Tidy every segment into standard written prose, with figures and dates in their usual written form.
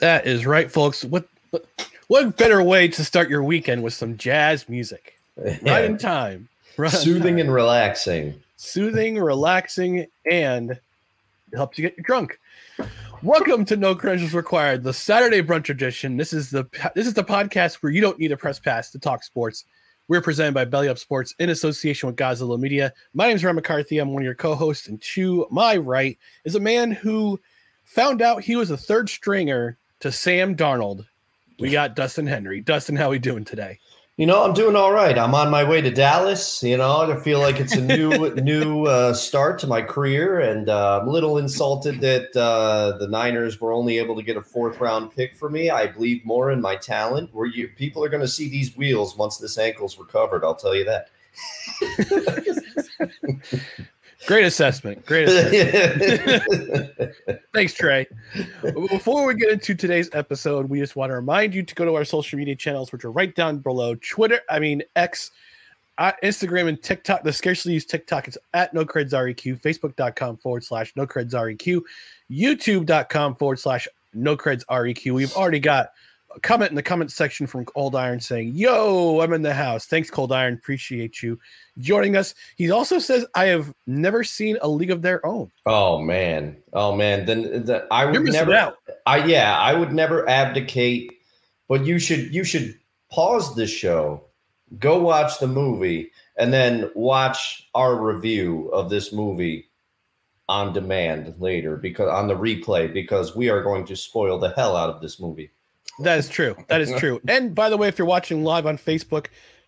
That is right, folks. What better way to start your weekend with some jazz music? Right in time. Soothing and relaxing. Soothing, relaxing, and helps you get drunk. Welcome to No Credentials Required, the Saturday brunch edition. This is the podcast where you don't need a press pass to talk sports. We're presented by Belly Up Sports in association with Godzilla Media. My name is Ryan McCarthy. I'm one of your co-hosts, and to my right is a man who found out he was a third stringer to Sam Darnold. We got Dustin Henry. Dustin, how are we doing today? You know, I'm doing all right. I'm on my way to Dallas. You know, I feel like it's a new start to my career, and I'm a little insulted that the Niners were only able to get a fourth-round pick for me. I believe more in my talent. People are going to see these wheels once this ankle's recovered, I'll tell you that. Great assessment. Thanks, Trey. Before we get into today's episode, we just want to remind you to go to our social media channels, which are right down below. X, Instagram, and TikTok. The scarcely used TikTok is at NoCredsREQ, Facebook.com/NoCredsREQ, YouTube.com/NoCredsREQ. We've already got a comment in the comment section from Cold Iron saying, "Yo, I'm in the house. Thanks, Cold Iron. Appreciate you joining us." He also says, "I have never seen A League of Their Own." Oh man. Then I would never. Out. I would never abdicate. But you should pause this show, go watch the movie, and then watch our review of this movie on demand later, because on the replay, because we are going to spoil the hell out of this movie. That is true. And by the way, if you're watching live on Facebook,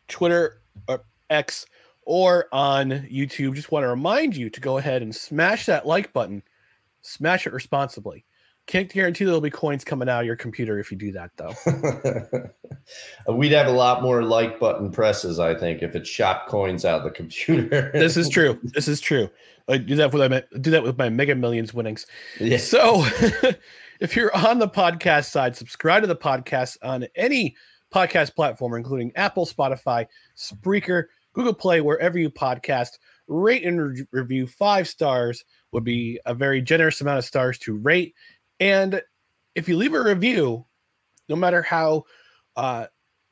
Twitter, or X, or on YouTube, just want to remind you to go ahead and smash that like button. Smash it responsibly. Can't guarantee there'll be coins coming out of your computer if you do that, though. We'd have a lot more like button presses, I think, if it shot coins out of the computer. This is true. I do that with my Mega Millions winnings. Yeah. So if you're on the podcast side, subscribe to the podcast on any podcast platform, including Apple, Spotify, Spreaker, Google Play, wherever you podcast. Rate and review 5 stars would be a very generous amount of stars to rate. And if you leave a review, no matter how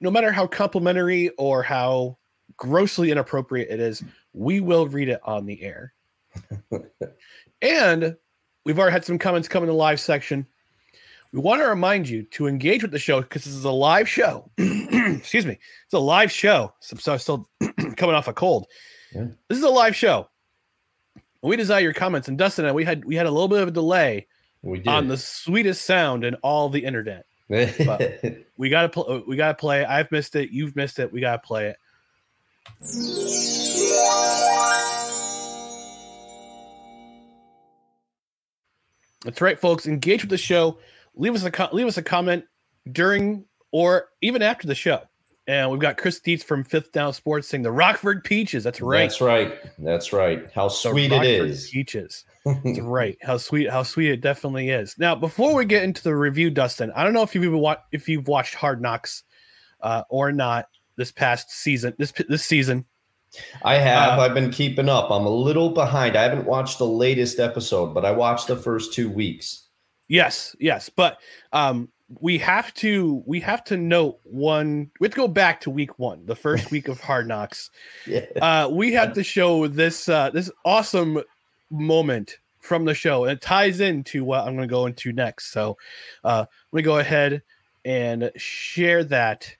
complimentary or how grossly inappropriate it is, we will read it on the air. And we've already had some comments come in the live section. We want to remind you to engage with the show because this is a live show. Excuse me. It's a live show. So I'm still coming off a cold. Yeah. This is a live show. We desire your comments. And Dustin and I, we had a little bit of a delay on the sweetest sound in all the internet. But we gotta play it. I've missed it. You've missed it. We gotta play it. That's right, folks. Engage with the show. Leave us a comment during or even after the show. And we've got Chris Dietz from Fifth Down Sports saying the Rockford Peaches. That's right. That's right. That's right. How sweet it is. Peaches. That's right. How sweet it definitely is. Now, before we get into the review, Dustin, I don't know if you've watched Hard Knocks or not this past season. This season. I have. I've been keeping up. I'm a little behind. I haven't watched the latest episode, but I watched the first 2 weeks. Yes. But we have to note one. We have to go back to week one, the first week of Hard Knocks. Yeah. We have to show this awesome moment from the show. And it ties into what I'm going to go into next. So I'm going to go ahead and share that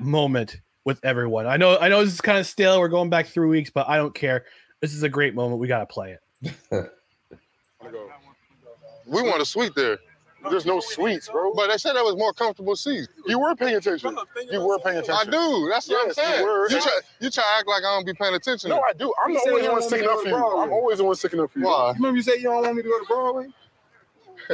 moment with everyone. I know this is kind of stale. We're going back 3 weeks, but I don't care. This is a great moment. We got to play it. We want a suite there. There's no suites, bro. But I said that was more comfortable seats. You were paying attention. You were paying attention. I do. That's what I'm saying. You try to act like I don't be paying attention. No, I do. I'm always the one sticking up for you. I'm always the one sticking up for you. Why? You remember you said you don't want me to go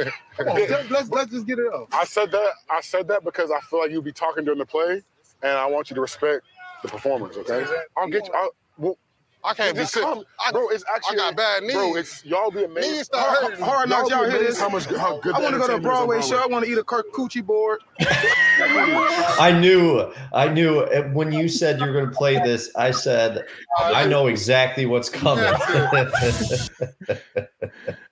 to Broadway? Come on, let's just get it up. I said that because I feel like you'll be talking during the play. And I want you to respect the performers, okay? I'll get you. I can't be sick. Bro, it's actually. I got bad knees. Bro, y'all be amazing. Knees start hurting. Hard Knocks, y'all hear this? How good I want to go to a Broadway show. I want to eat a charcuterie board. I knew. When you said you were going to play this, I said, I know exactly what's coming.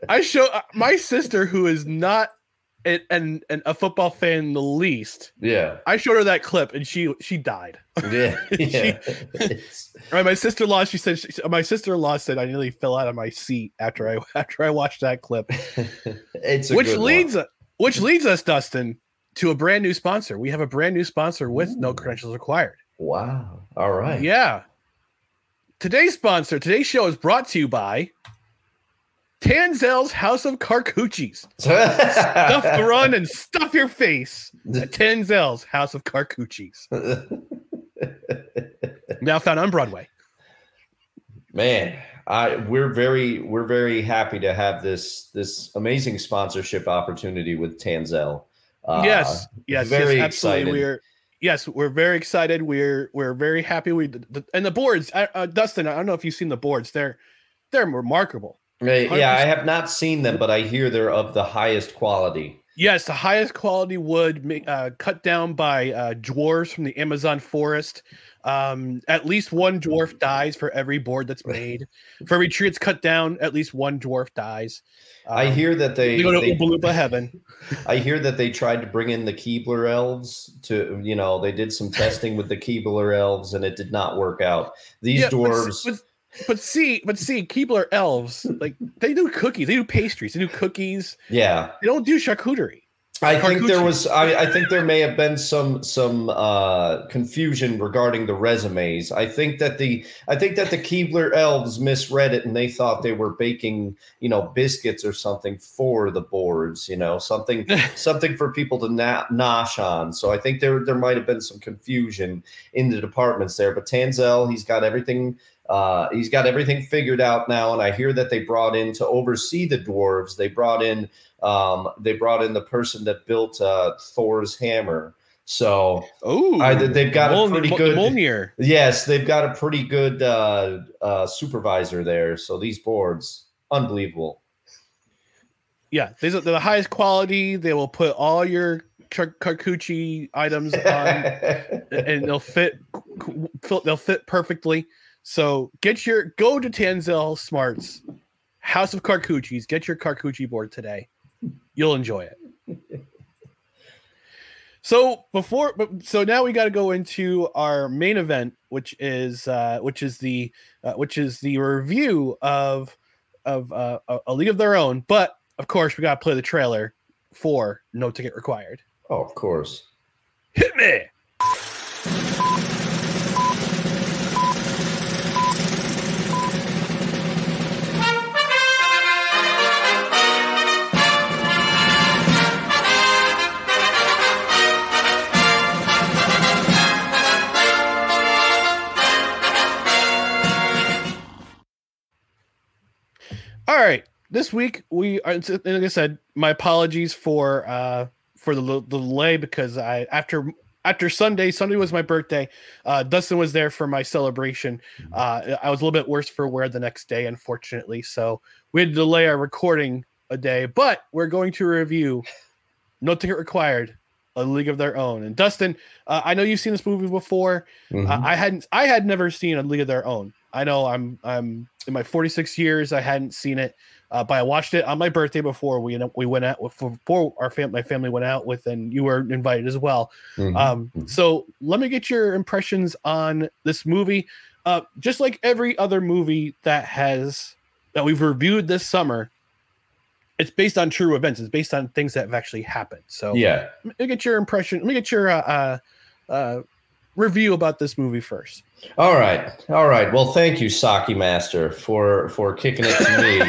I show my sister, who is not and a football fan in the least. Yeah, I showed her that clip and she died. Yeah. Right, my sister-in-law. My sister-in-law said I nearly fell out of my seat after I watched that clip. Which leads us, Dustin, to a brand new sponsor. We have a brand new sponsor with no credentials required. Wow. All right. Yeah. Today's show is brought to you by Tanzel's House of Carcuchis. Stuff the run and stuff your face at Tanzel's House of Carcuchis. Now found on Broadway. Man, we're very happy to have this amazing sponsorship opportunity with Tanzel. Yes, absolutely. Excited. We're very excited. We're very happy. And the boards, Dustin, I don't know if you've seen the boards. They're remarkable. Yeah, I have not seen them, but I hear they're of the highest quality. Yes, the highest quality wood cut down by dwarves from the Amazon forest. At least one dwarf dies for every board that's made. For every tree it's cut down, at least one dwarf dies. I hear that they go to Oompa Heaven. I hear that they tried to bring in the Keebler Elves to, they did some testing with the Keebler Elves and it did not work out. These dwarves. But see, Keebler Elves, like they do cookies, they do pastries, they do cookies. Yeah, they don't do charcuterie. I think there may have been some confusion regarding the resumes. I think that the Keebler Elves misread it and they thought they were baking, biscuits or something for the boards, something for people to nosh on. So I think there might have been some confusion in the departments there. But Tanzel, he's got everything figured out now, and I hear that they brought in to oversee the dwarves. They brought in the person that built Thor's hammer. So they've got a pretty good. Mjolnir. Yes, they've got a pretty good supervisor there. So these boards, unbelievable. Yeah, they're the highest quality. They will put all your charcuterie items on, and they'll fit perfectly. So go to Tanzel Smart's House of Carcuchis. Get your Carcucci board today. You'll enjoy it. So now we got to go into our main event, which is the review of A League of Their Own. But of course, we got to play the trailer for No Ticket Required. Oh, of course. Hit me. All right, this week we are, like I said, my apologies for the delay because I after after Sunday was my birthday. Dustin was there for my celebration. I was a little bit worse for wear the next day, unfortunately. So we had to delay our recording a day, but we're going to review No Ticket Required, A League of Their Own. And Dustin, I know you've seen this movie before. I had never seen A League of Their Own. I know I'm in my 46 years. I hadn't seen it, but I watched it on my birthday before we went out before my family went out with, and you were invited as well. So let me get your impressions on this movie. Just like every other movie that we've reviewed this summer, it's based on true events. It's based on things that have actually happened. So yeah, let me get your impression. Let me get your review about this movie first. All right. Well, thank you, Saki Master, for kicking it to me.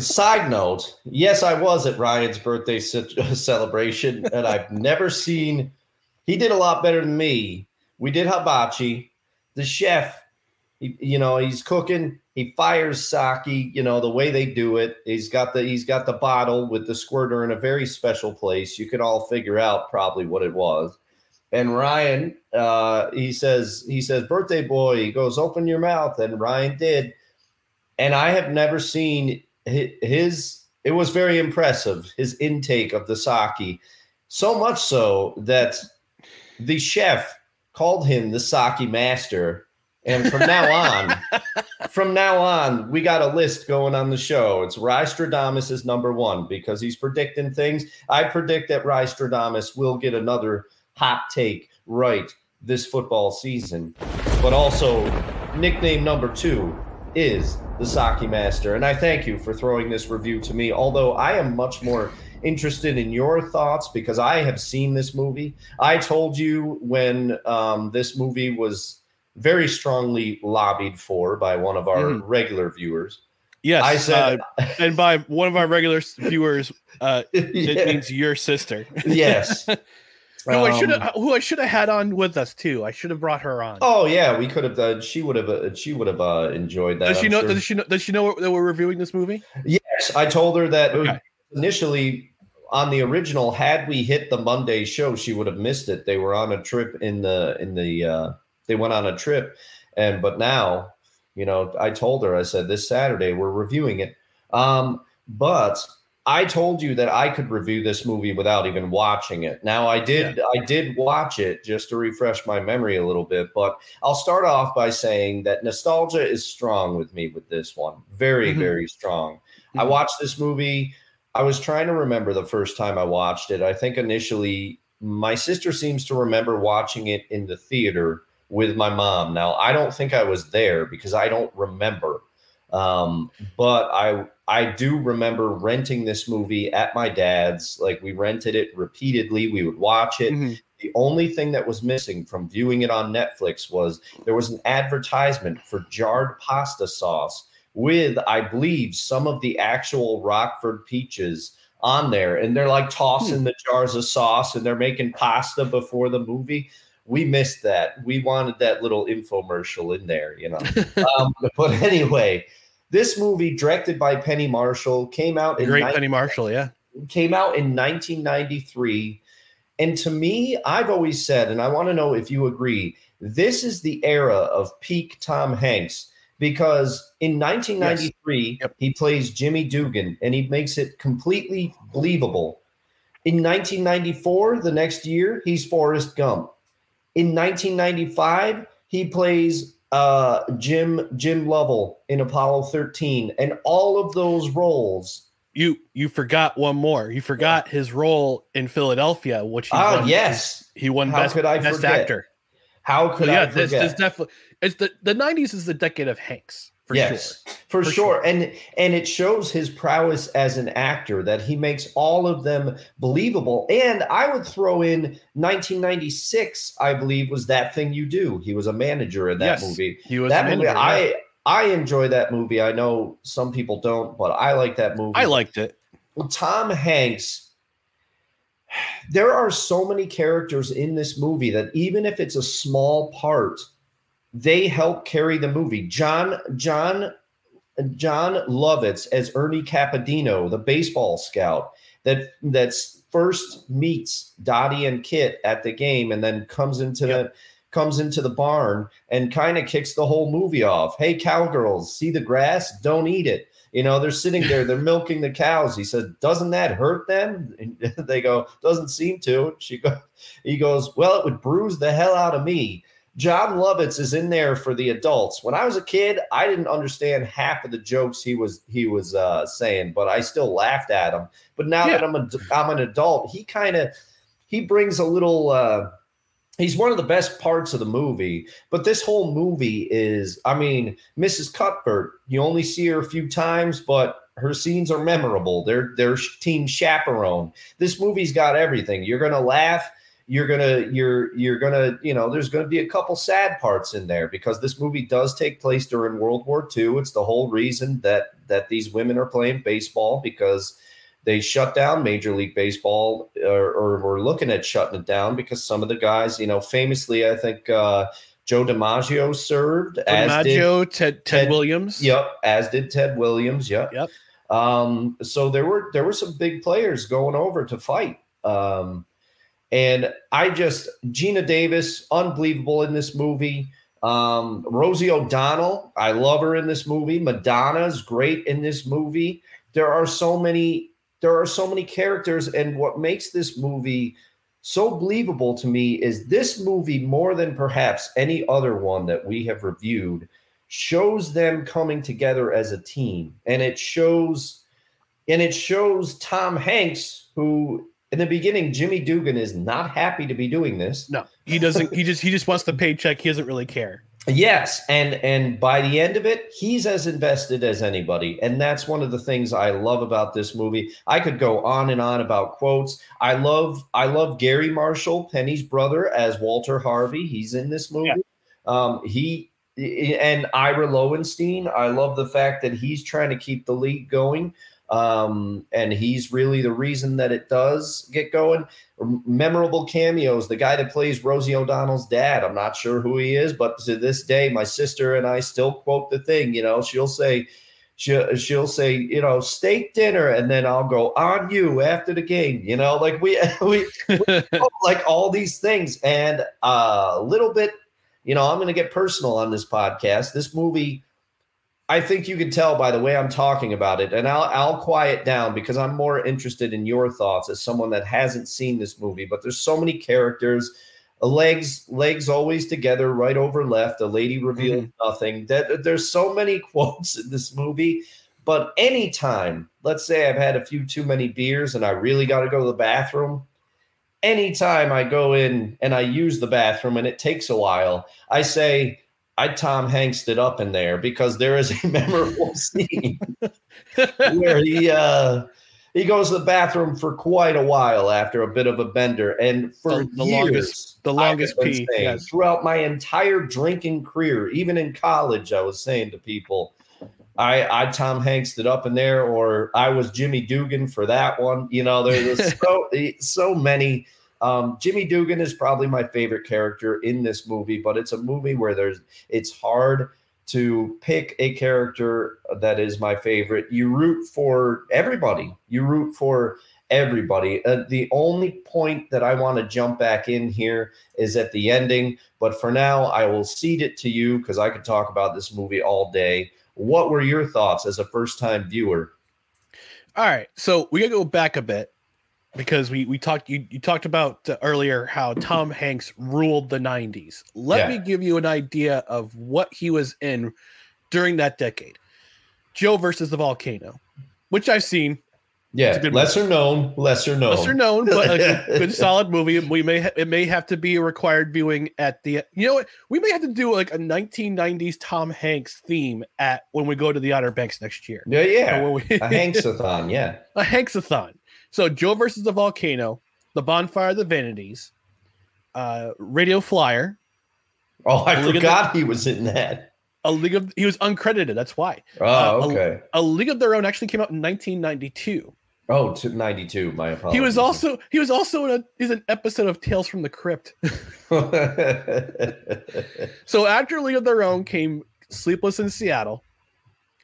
Side note, yes, I was at Ryan's birthday celebration, and I've never seen. He did a lot better than me. We did hibachi. The chef, he's cooking. He fires sake, the way they do it. He's got the bottle with the squirter in a very special place. You could all figure out probably what it was. And Ryan, he says, birthday boy, he goes, open your mouth. And Ryan did. And I have never seen it was very impressive, his intake of the sake. So much so that the chef called him the sake master. And from now on, we got a list going on the show. It's Rystradamus is number one because he's predicting things. I predict that Rystradamus will get another hot take right this football season, but also nickname number two is the Sake Master. And I thank you for throwing this review to me, although I am much more interested in your thoughts because I have seen this movie. I told you when this movie was very strongly lobbied for by one of our regular viewers. Yes, I said, and by one of our regular viewers, it means your sister. Yes. Who I should have had on with us too. I should have brought her on. Oh yeah, we could have done. She would have enjoyed that. Does she know that we're reviewing this movie? Yes, I told her that initially on the original. Had we hit the Monday show, she would have missed it. They were on a trip they went on a trip, but now I told her. I said this Saturday we're reviewing it. But I told you that I could review this movie without even watching it. Now I did. Yeah. I did watch it just to refresh my memory a little bit, but I'll start off by saying that nostalgia is strong with me with this one. Very, very strong. I watched this movie. I was trying to remember the first time I watched it. I think initially my sister seems to remember watching it in the theater with my mom. Now I don't think I was there because I don't remember. But I do remember renting this movie at my dad's. Like we rented it repeatedly. We would watch it. The only thing that was missing from viewing it on Netflix was there was an advertisement for jarred pasta sauce with, I believe, some of the actual Rockford Peaches on there. And they're like tossing the jars of sauce and they're making pasta before the movie. We missed that. We wanted that little infomercial in there, but anyway, this movie, directed by Penny Marshall, came out in 1993. And to me, I've always said, and I want to know if you agree, this is the era of peak Tom Hanks, because in 1993, he plays Jimmy Dugan and he makes it completely believable. In 1994, the next year, he's Forrest Gump. In 1995, he plays Jim Lovell in Apollo 13, and all of those roles. You forgot one more. You forgot his role in Philadelphia, which he won Best Actor. How could I forget? This definitely it's the 90s is the decade of Hanks. For sure. And it shows his prowess as an actor that he makes all of them believable. And I would throw in 1996, I believe, was That Thing You Do. He was a manager in that movie. He was that movie. I enjoy that movie. I know some people don't, but I like that movie. I liked it. Well, Tom Hanks, there are so many characters in this movie that even if it's a small part, they help carry the movie. John Lovitz as Ernie Capadino, the baseball scout that first meets Dottie and Kit at the game, and then comes into the barn and kind of kicks the whole movie off. Hey, cowgirls, see the grass? Don't eat it. You know, they're sitting there, they're milking the cows. He says, doesn't that hurt them? And they go, doesn't seem to. He goes, well, it would bruise the hell out of me. John Lovitz is in there for the adults. When I was a kid, I didn't understand half of the jokes he was saying, but I still laughed at him. But now that I'm an adult, he brings a little. He's one of the best parts of the movie. But this whole movie is, I mean, Mrs. Cuthbert. You only see her a few times, but her scenes are memorable. They're team chaperone. This movie's got everything. You're gonna laugh. You're gonna, you know, there's gonna be a couple sad parts in there because this movie does take place during World War II. It's the whole reason that these women are playing baseball, because they shut down Major League Baseball or were looking at shutting it down because some of the guys, you know, famously, I think Joe DiMaggio served. Ted Williams. Yep, as did Ted Williams. Yep. So there were some big players going over to fight. And Gina Davis, unbelievable in this movie. Rosie O'Donnell, I love her in this movie. Madonna's great in this movie. There are so many characters. And what makes this movie so believable to me is this movie, more than perhaps any other one that we have reviewed, shows them coming together as a team. And it shows Tom Hanks, who, in the beginning, Jimmy Dugan is not happy to be doing this. No, he doesn't. He just wants the paycheck. He doesn't really care. Yes, and by the end of it, he's as invested as anybody, and that's one of the things I love about this movie. I could go on and on about quotes. I love Gary Marshall, Penny's brother, as Walter Harvey. He's in this movie. Yeah. And Ira Lowenstein. I love the fact that he's trying to keep the league going. And he's really the reason that it does get going. Memorable cameos. The guy that plays Rosie O'Donnell's dad, I'm not sure who he is, but to this day, my sister and I still quote the thing. You know, she'll say, you know, steak dinner, and then I'll go on you after the game. You know, like we like all these things. And a little bit, you know, I'm going to get personal on this podcast. This movie, I think you can tell by the way I'm talking about it, and I'll quiet down because I'm more interested in your thoughts as someone that hasn't seen this movie. But there's so many characters, legs always together, right over left. The lady revealed nothing. That there's so many quotes in this movie. But anytime, let's say I've had a few too many beers and I really got to go to the bathroom. Anytime I go in and I use the bathroom and it takes a while, I say, I Tom Hanks it up in there, because there is a memorable scene where he goes to the bathroom for quite a while after a bit of a bender, and for the longest pee throughout my entire drinking career, even in college, I was saying to people, I Tom Hanks it up in there, or I was Jimmy Dugan for that one. You know, there's so many. Jimmy Dugan is probably my favorite character in this movie, but it's a movie where it's hard to pick a character that is my favorite. You root for everybody. The only point that I want to jump back in here is at the ending, but for now I will cede it to you because I could talk about this movie all day. What were your thoughts as a first-time viewer? All right, so we got to go back a bit. Because we talked, you talked about earlier how Tom Hanks ruled the 90s. Let me give you an idea of what he was in during that decade. Joe versus the Volcano, which I've seen. Yeah, lesser known, but a good solid movie. It may have to be a required viewing at the. You know what? We may have to do like a 1990s Tom Hanks theme at when we go to the Outer Banks next year. Yeah, a Hanksathon. Yeah, a Hanksathon. So Joe versus the Volcano, The Bonfire of the Vanities, Radio Flyer. Oh, I forgot he was in that. He was uncredited. That's why. Oh, okay. A League of Their Own actually came out in 1992. Oh, 92. My apologies. He was also in an episode of Tales from the Crypt. So after League of Their Own came Sleepless in Seattle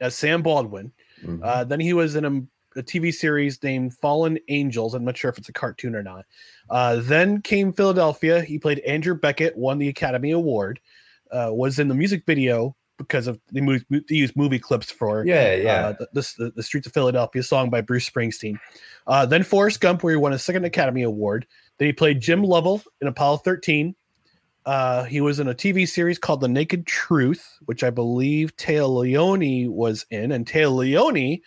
as Sam Baldwin. Then he was in a TV series named Fallen Angels. I'm not sure if it's a cartoon or not. Then came Philadelphia. He played Andrew Beckett, won the Academy Award, was in the music video because of they used movie clips for the Streets of Philadelphia song by Bruce Springsteen. Then Forrest Gump, where he won his second Academy Award. Then he played Jim Lovell in Apollo 13. He was in a TV series called The Naked Truth, which I believe Téa Leoni was in. And Téa Leoni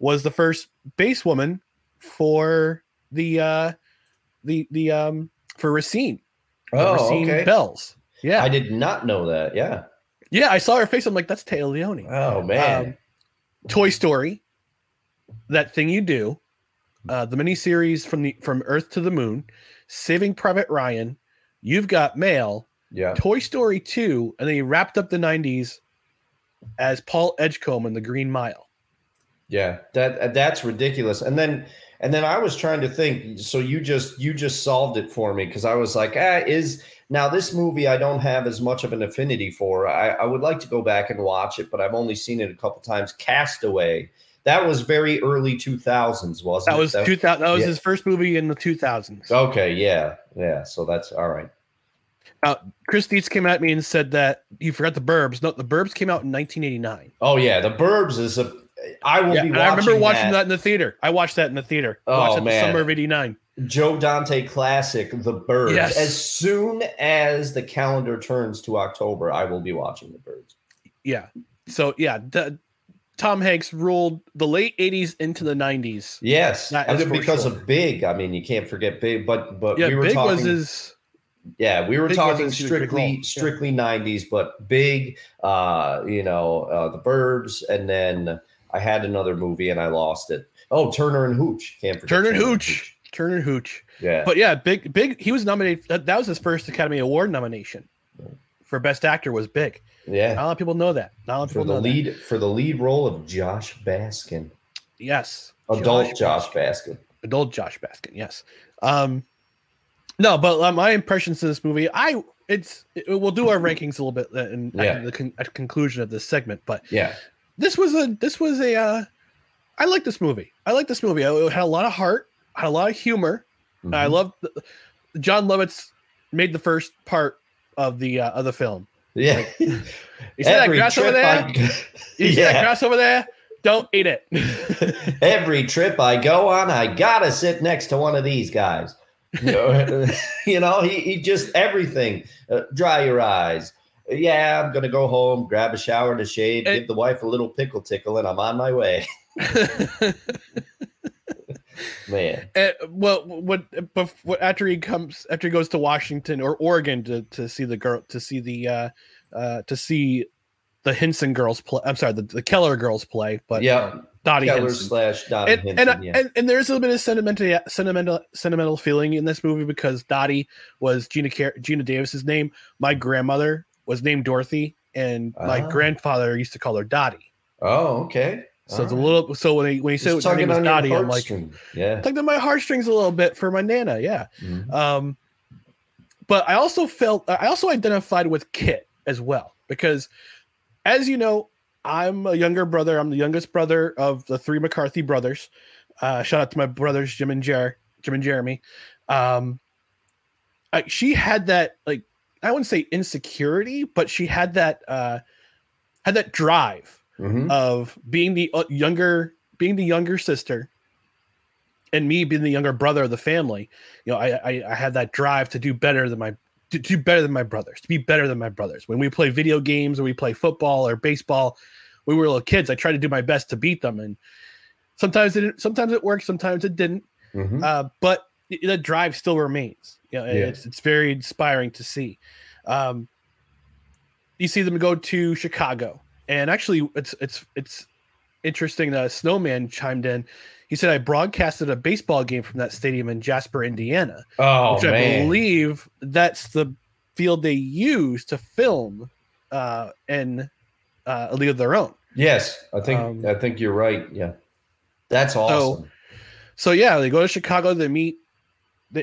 was the first base woman for for Racine. Racine Bells. Yeah. I did not know that. Yeah. Yeah. I saw her face. I'm like, that's Téa Leoni. Oh man. Toy Story. That Thing You Do. The miniseries from Earth to the Moon, Saving Private Ryan, You've Got Mail, Toy Story 2, and then he wrapped up the 90s as Paul Edgecombe in The Green Mile. Yeah, that's ridiculous. And then I was trying to think. So you just solved it for me because I was like, now this movie I don't have as much of an affinity for. I would like to go back and watch it, but I've only seen it a couple times. Castaway. That was very early 2000s, wasn't it? That was his first movie in the 2000s. Okay, yeah. So that's all right. Chris Dietz came at me and said that you forgot The Burbs. No, The Burbs came out in 1989. Oh yeah, The Burbs is a. I remember watching that in the theater. I watched that in the theater. The summer of '89. Joe Dante classic, The Burbs. Yes. As soon as the calendar turns to October, I will be watching The Burbs. Yeah. So yeah. Tom Hanks ruled the late 80s into the 90s. Yes. Because of Big. I mean, you can't forget Big, but we were Big talking. Was his, yeah, we were Big talking strictly 90s, but Big, The Burbs, and then I had another movie and I lost it. Oh, Turner and Hooch. Can't forget Turner and Hooch. Yeah. But yeah, Big he was nominated. That was his first Academy Award nomination for Best Actor was Big. Yeah, not a lot of people know that. For the lead role of Josh Baskin. Yes, adult Josh Baskin. Adult Josh Baskin. Yes. My impressions of this movie, we'll do our rankings a little bit at the conclusion of this segment. But yeah, I like this movie. It had a lot of heart, had a lot of humor. Mm-hmm. I love John Lovitz made the first part of the film. Yeah, you see that grass over there? That grass over there? Don't eat it. Every trip I go on, I gotta sit next to one of these guys. He just everything. Dry your eyes. Yeah, I'm gonna go home, grab a shower in the shade, give the wife a little pickle tickle, and I'm on my way. Man, after he goes to Washington or Oregon to see the Hinson girls play. I'm sorry, the Keller girls play, but Dottie Keller Hinson. /Dottie Hinson. And there's a little bit of sentimental feeling in this movie because Dottie was Gina Davis's name. My grandmother was named Dorothy, and my grandfather used to call her Dottie. Oh, okay. So it's a little. So when he said her name was Dottie, I'm like, tugged at my heartstrings a little bit for my nana, yeah. Mm-hmm. But I also identified with Kit as well because, as you know, I'm a younger brother. I'm the youngest brother of the three McCarthy brothers. Shout out to my brothers Jim and Jeremy. She had that, like, I wouldn't say insecurity, but she had that drive. Mm-hmm. Of being the younger sister and me being the younger brother of the family. I had that drive to be better than my brothers. When we play video games or we play football or baseball, when we were little kids, I tried to do my best to beat them. And sometimes it worked. Sometimes it didn't. Mm-hmm. But the drive still remains, It's very inspiring to see. You see them go to Chicago. And actually, it's interesting that Snowman chimed in. He said, I broadcasted a baseball game from that stadium in Jasper, Indiana. Oh, which man. I believe that's the field they used to film in A League of Their Own. Yes, I think you're right. Yeah, that's awesome. So yeah, they go to Chicago. They meet.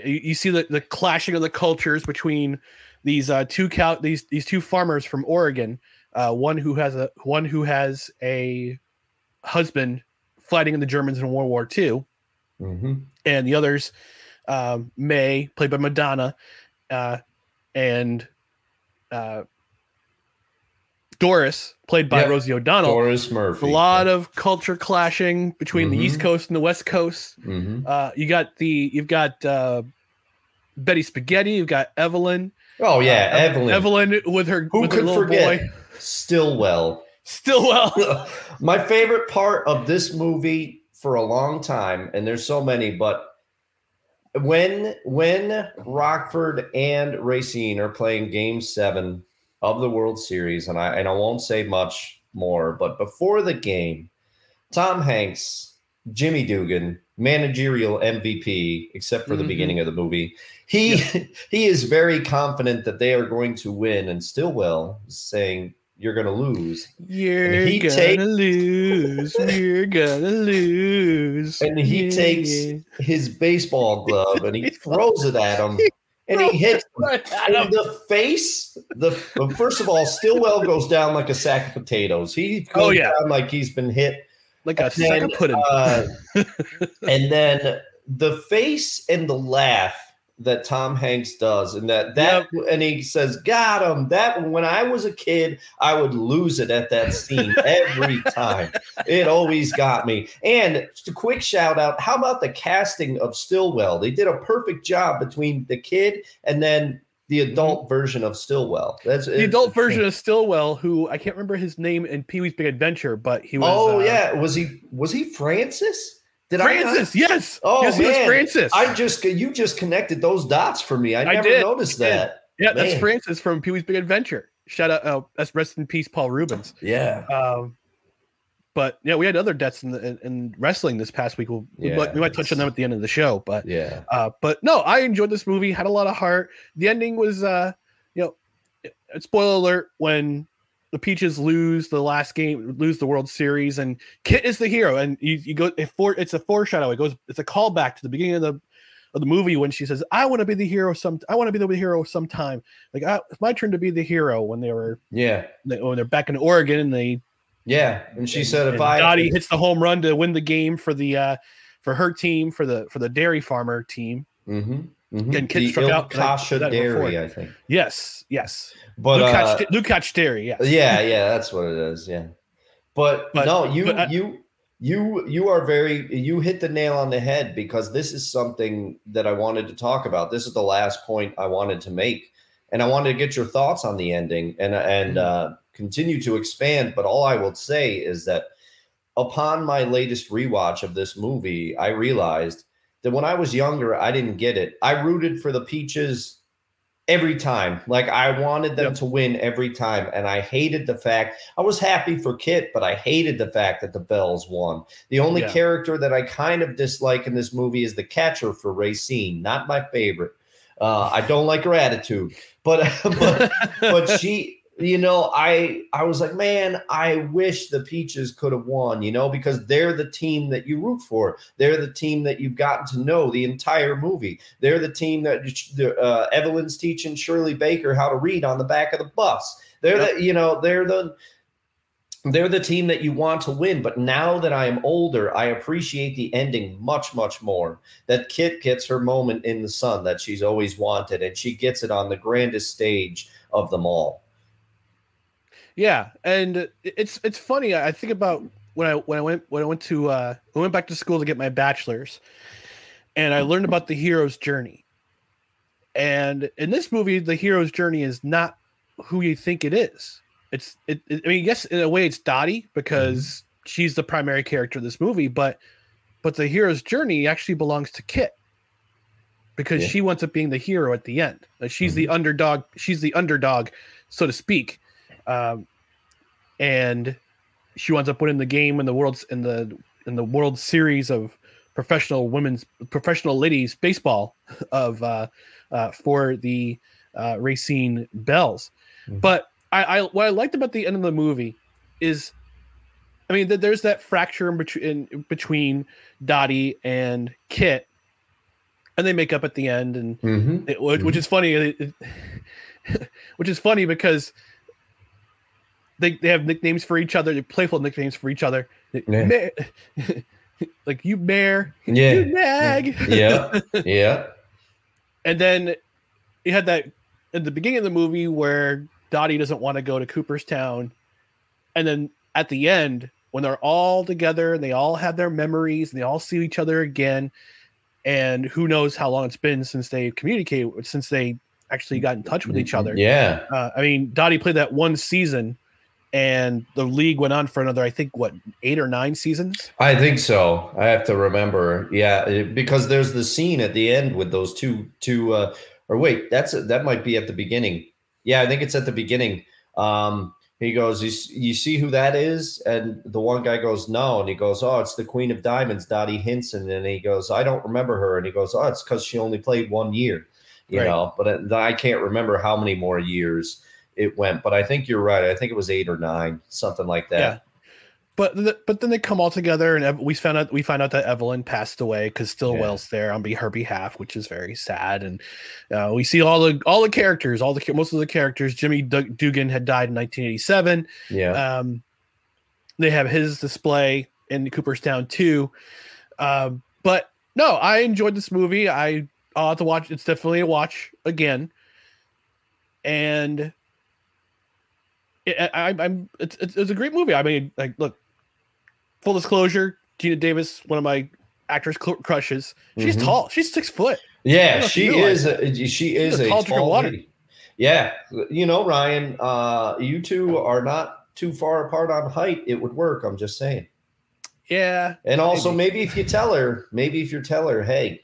You see the clashing of the cultures between these two two farmers from Oregon. One who has a husband fighting in the Germans in World War II. Mm-hmm. And the others, May, played by Madonna, and Doris, played by Rosie O'Donnell. Doris Murphy. A lot of culture clashing between the East Coast and the West Coast. Mm-hmm. You've got Betty Spaghetti. You've got Evelyn. Oh yeah, Evelyn with her. Who with could her little forget? Boy. Stillwell. My favorite part of this movie for a long time, and there's so many, but when Rockford and Racine are playing Game 7 of the World Series, and I won't say much more, but before the game, Tom Hanks, Jimmy Dugan, managerial MVP, except for the beginning of the movie, he is very confident that they are going to win, and Stillwell is saying, "You're gonna lose. You're gonna lose. You're gonna lose." And he takes his baseball glove and he throws it at him, and he hits him in the face. First of all, Stillwell goes down like a sack of potatoes. He goes down like he's been hit like a sack of pudding. And then the face and the laugh that Tom Hanks does, and that and he says, "Got him." That when I was a kid, I would lose it at that scene every time. It always got me. And just a quick shout out, how about the casting of Stillwell? They did a perfect job between the kid and then the adult version of Stillwell. That's the adult version of Stillwell, who I can't remember his name in Pee-wee's Big Adventure, but he was. Was he Francis? Yes. Oh, yes, man. He was Francis. You just connected those dots for me. I never noticed that. Yeah, man. That's Francis from Pee-wee's Big Adventure. Shout out. That's rest in peace, Paul Rubens. Yeah. But yeah, we had other deaths in wrestling this past week. We might touch on them at the end of the show. But yeah. But no, I enjoyed this movie. Had a lot of heart. The ending was, spoiler alert, when the Peaches lose the World Series, and Kit is the hero. And you go, it's a foreshadow. It's a callback to the beginning of the movie when she says, "I want to be the hero. I want to be the hero sometime. Like it's my turn to be the hero." When they were when they're back in Oregon, and Dottie hits the home run to win the game for the for her team, for the dairy farmer team. Mm-hmm. Mm-hmm. And Kit struck out Kasha Dairy, I think. Yes. But Lukács Dairy, yes. Yeah, that's what it is. Yeah, but no, you are you hit the nail on the head, because this is something that I wanted to talk about. This is the last point I wanted to make, and I wanted to get your thoughts on the ending and continue to expand. But all I will say is that upon my latest rewatch of this movie, I realized that when I was younger, I didn't get it. I rooted for the Peaches every time. Like, I wanted them to win every time. And I hated the fact – I was happy for Kit, but I hated the fact that the Bells won. The only character that I kind of dislike in this movie is the catcher for Racine. Not my favorite. I don't like her attitude. But she – I was like, man, I wish the Peaches could have won, because they're the team that you root for. They're the team that you've gotten to know the entire movie. They're the team that Evelyn's teaching Shirley Baker how to read on the back of the bus. They're the team that you want to win. But now that I am older, I appreciate the ending much, much more. That Kit gets her moment in the sun that she's always wanted, and she gets it on the grandest stage of them all. Yeah, and it's funny. I think about when I went back to school to get my bachelor's, and I learned about the hero's journey. And in this movie, the hero's journey is not who you think it is. I mean, yes, in a way, it's Dottie, because she's the primary character of this movie. But the hero's journey actually belongs to Kit, because she winds up being the hero at the end. Like, she's the underdog. She's the underdog, so to speak. And she winds up winning the game in the World Series of professional ladies baseball of for the Racine Bells. Mm-hmm. But what I liked about the end of the movie is, I mean, there's that fracture in between Dottie and Kit, and they make up at the end, and which is funny. Which is funny because They have nicknames for each other. They're playful nicknames for each other. Yeah. like you bear, yeah, you nag. Yeah, yeah. And then you had that at the beginning of the movie where Dottie doesn't want to go to Cooperstown. And then at the end, when they're all together and they all have their memories and they all see each other again, and who knows how long it's been since they communicated, since they actually got in touch with each other. Yeah. I mean, Dottie played that one season and the league went on for another, I think, what, 8 or 9 seasons? I think so. I have to remember. Yeah, because there's the scene at the end with those two or wait, that might be at the beginning. Yeah, I think it's at the beginning. He goes, you see who that is? And the one guy goes, no. And he goes, oh, it's the Queen of Diamonds, Dottie Hinson. And he goes, I don't remember her. And he goes, oh, it's because she only played 1 year, you know. But I can't remember how many more years it went. But I think you're right. I think it was 8 or 9, something like that. Yeah. But then they come all together, and we find out that Evelyn passed away because Stillwell's there on her behalf, which is very sad. And we see most of the characters. Jimmy Dugan had died in 1987. Yeah. They have his display in Cooperstown too. But no, I enjoyed this movie. I'll have to watch. It's definitely a watch again. And it's a great movie. I mean, like, look. Full disclosure, Gina Davis, one of my actress crushes. She's tall. She's 6 foot. Yeah, she is a tall lady. Yeah, you know, Ryan, you two are not too far apart on height. It would work. I'm just saying. Yeah. And also, maybe if you tell her, hey,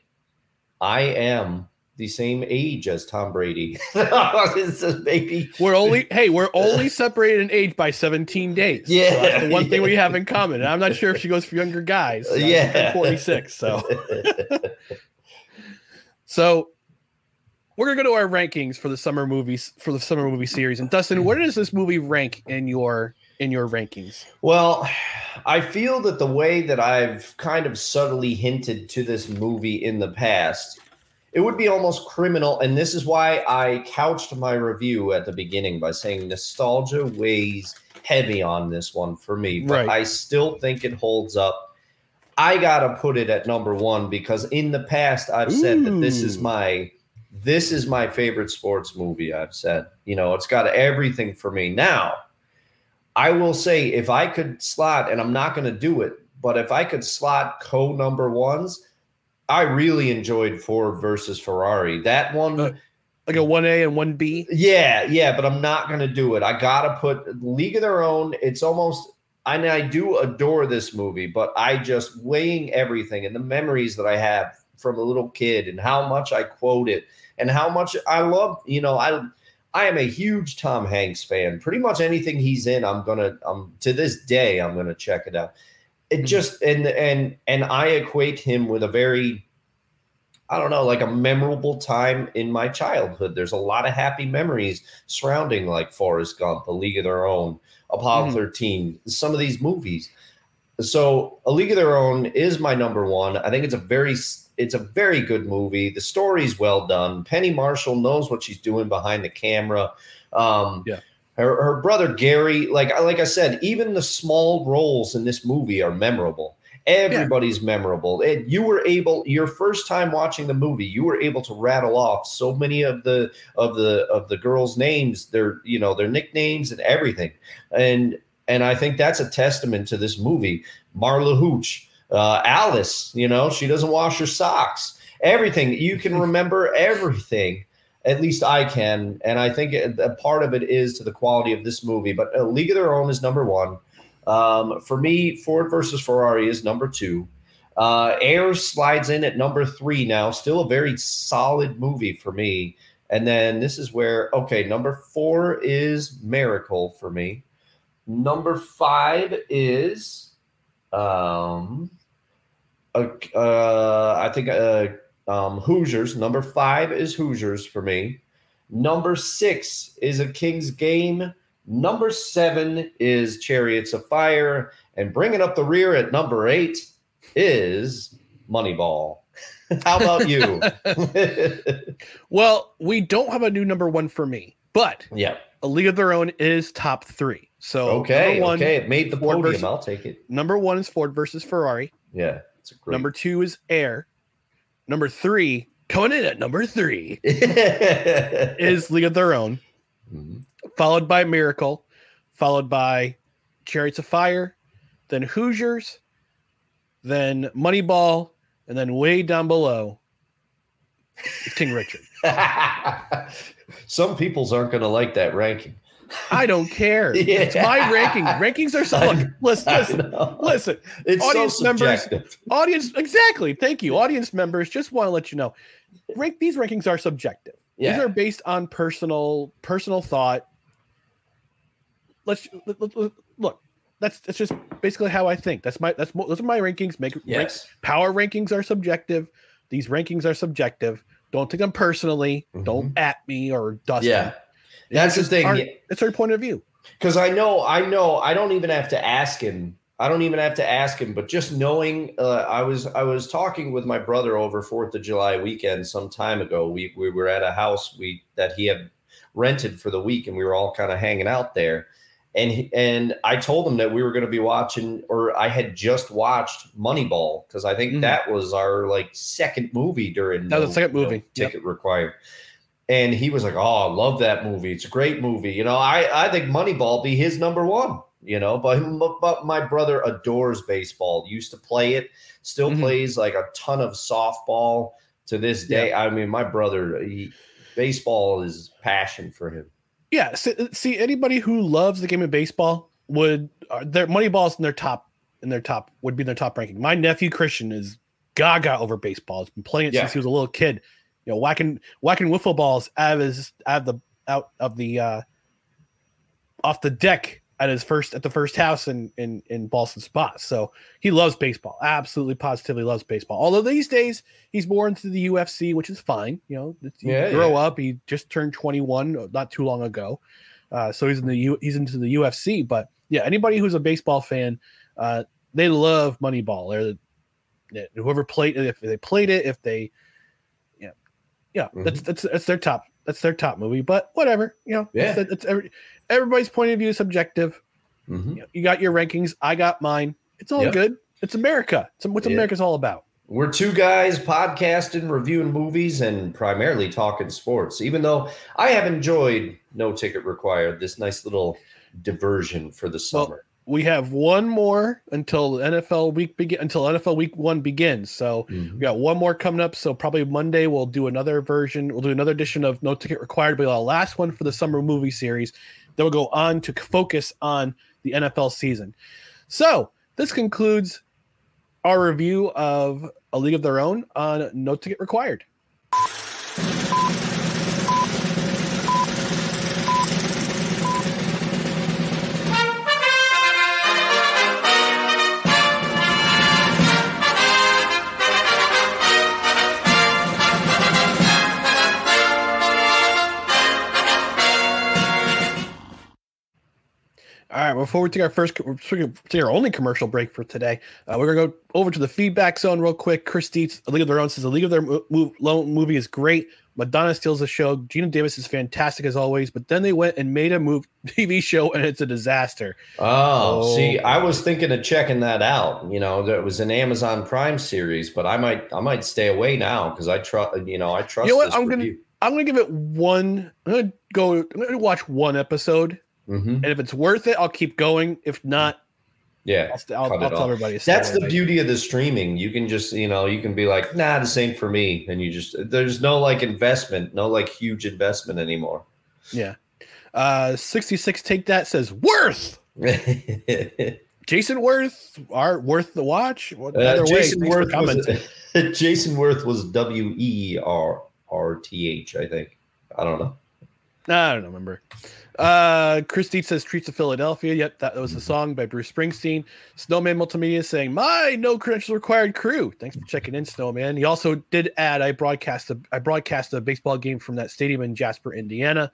I am the same age as Tom Brady. It's just, baby. We're only separated in age by 17 days. Yeah. So that's the one thing we have in common. And I'm not sure if she goes for younger guys. I'm 46. So. So we're going to go to our rankings for the summer movies, for the summer movie series. And Dustin, where does this movie rank in your rankings? Well, I feel that the way that I've kind of subtly hinted to this movie in the past, it would be almost criminal, and this is why I couched my review at the beginning by saying nostalgia weighs heavy on this one for me, but I still think it holds up. I gotta put it at number 1 because in the past I've said that this is my favorite sports movie. I've said, you know, it's got everything for me. Now, I will say if I could slot, and I'm not going to do it, but if I could slot co-number ones, I really enjoyed Ford versus Ferrari. That one, like a 1A and 1B. Yeah, but I'm not going to do it. I got to put League of Their Own. It's almost, and I do adore this movie, but I just weighing everything and the memories that I have from a little kid and how much I quote it and how much I love, you know, I am a huge Tom Hanks fan. Pretty much anything he's in, to this day, I'm going to check it out. It just and I equate him with a very, I don't know, like a memorable time in my childhood. There's a lot of happy memories surrounding like Forrest Gump, A League of Their Own, Apollo 13, some of these movies. So A League of Their Own is my number 1. I think it's a very good movie. The story's well done. Penny Marshall knows what she's doing behind the camera. Her brother Gary, like I said, even the small roles in this movie are memorable. Everybody's memorable. And you were able, your first time watching the movie, you were able to rattle off so many of the girls' names, their nicknames and everything. And I think that's a testament to this movie. Marla Hooch, Alice, you know, she doesn't wash her socks. Everything. You can remember everything. At least I can, and I think a part of it is to the quality of this movie. But A League of Their Own is number 1. For me, Ford versus Ferrari is number 2. Air slides in at number 3 now. Still a very solid movie for me. And then this is where, okay, number 4 is Miracle for me. Number 5 is, I think... Hoosiers. Number 5 is Hoosiers for me. Number 6 is A King's Game. Number 7 is Chariots of Fire. And bringing up the rear at number 8 is Moneyball. How about you? Well, we don't have a new number 1 for me, but A League of Their Own is top 3. So, okay, number 1, it made the podium. I'll take it. Number 1 is Ford versus Ferrari. Yeah. It's a great... Number two is Air. Number three, coming in at number three, is League of Their Own, mm-hmm. followed by Miracle, followed by Chariots of Fire, then Hoosiers, then Moneyball, and then way down below, King Richard. Some people's aren't going to like that ranking. I don't care. Yeah. It's my ranking. Rankings are so. Look, listen. It's audience so subjective. Audience, exactly. Thank you, audience members. Just want to let you know, these rankings are subjective. Yeah. These are based on personal thought. Look. That's just basically how I think. Those are my rankings. Power rankings are subjective. These rankings are subjective. Don't take them personally. Mm-hmm. Don't at me or Dustin. Yeah. That's the thing. It's her point of view. Because I know, I don't even have to ask him. But just knowing, I was talking with my brother over 4th of July weekend some time ago. We were at a house that he had rented for the week, and we were all kind of hanging out there. And I told him that we were going to be watching, or I had just watched Moneyball, because I think that was our second movie during. That was the second movie. Ticket required. And he was like, "Oh, I love that movie. It's a great movie." You know, I think Moneyball be his number one, you know, but my brother adores baseball, used to play it, still plays a ton of softball to this day. Yeah. I mean, my brother, baseball is passion for him. Yeah. See, anybody who loves the game of baseball their Moneyball's in their top would be in their top ranking. My nephew, Christian, is gaga over baseball. He's been playing it since he was a little kid. You know, whacking wiffle balls off the deck at the first house in Boston Spa. So he loves baseball, absolutely positively loves baseball. Although these days he's more into the UFC, which is fine. You know, he grew up. He just turned 21 not too long ago, so he's into the UFC. But yeah, anybody who's a baseball fan, they love Moneyball. Whoever played it, if they played it, if they. Yeah, that's their top movie, but whatever, you know. Yeah. It's everybody's point of view is subjective. Mm-hmm. You know, you got your rankings, I got mine. It's all good. It's America. It's what America's all about. We're two guys podcasting, reviewing movies, and primarily talking sports. Even though I have enjoyed No Ticket Required, this nice little diversion for the summer. Well, we have one more until NFL Week 1 begins. So we got one more coming up. So probably Monday we'll do another version. We'll do another edition of No Ticket Required. We'll be the last one for the summer movie series. Then we'll go on to focus on the NFL season. So this concludes our review of A League of Their Own on No Ticket Required. All right, before we take our only commercial break for today, we're going to go over to the feedback zone real quick. Chris Dietz, A League of Their Own, says A League of Their Own movie is great. Madonna steals the show. Gina Davis is fantastic as always, but then they went and made a TV show, and it's a disaster. Oh, see, I was thinking of checking that out. You know, that was an Amazon Prime series, but I might stay away now because I trust. You know, I trust. You know what? I'm going to watch one episode. Mm-hmm. And if it's worth it, I'll keep going. If not, I'll tell everybody. That's the beauty of the streaming. You can just, you know, you can be like, nah, this ain't for me. And you just, there's no investment, no huge investment anymore. Yeah. 66 Take That says Worth. Jason Worth, are worth the watch. Either Jason Worth was W-E-R-R-T-H, I think. I don't remember. Chris Dietz says Streets of Philadelphia. Yep, that was the song by Bruce Springsteen. Snowman Multimedia saying, my No Credentials Required crew. Thanks for checking in, Snowman. He also did add, I broadcast a baseball game from that stadium in Jasper, Indiana.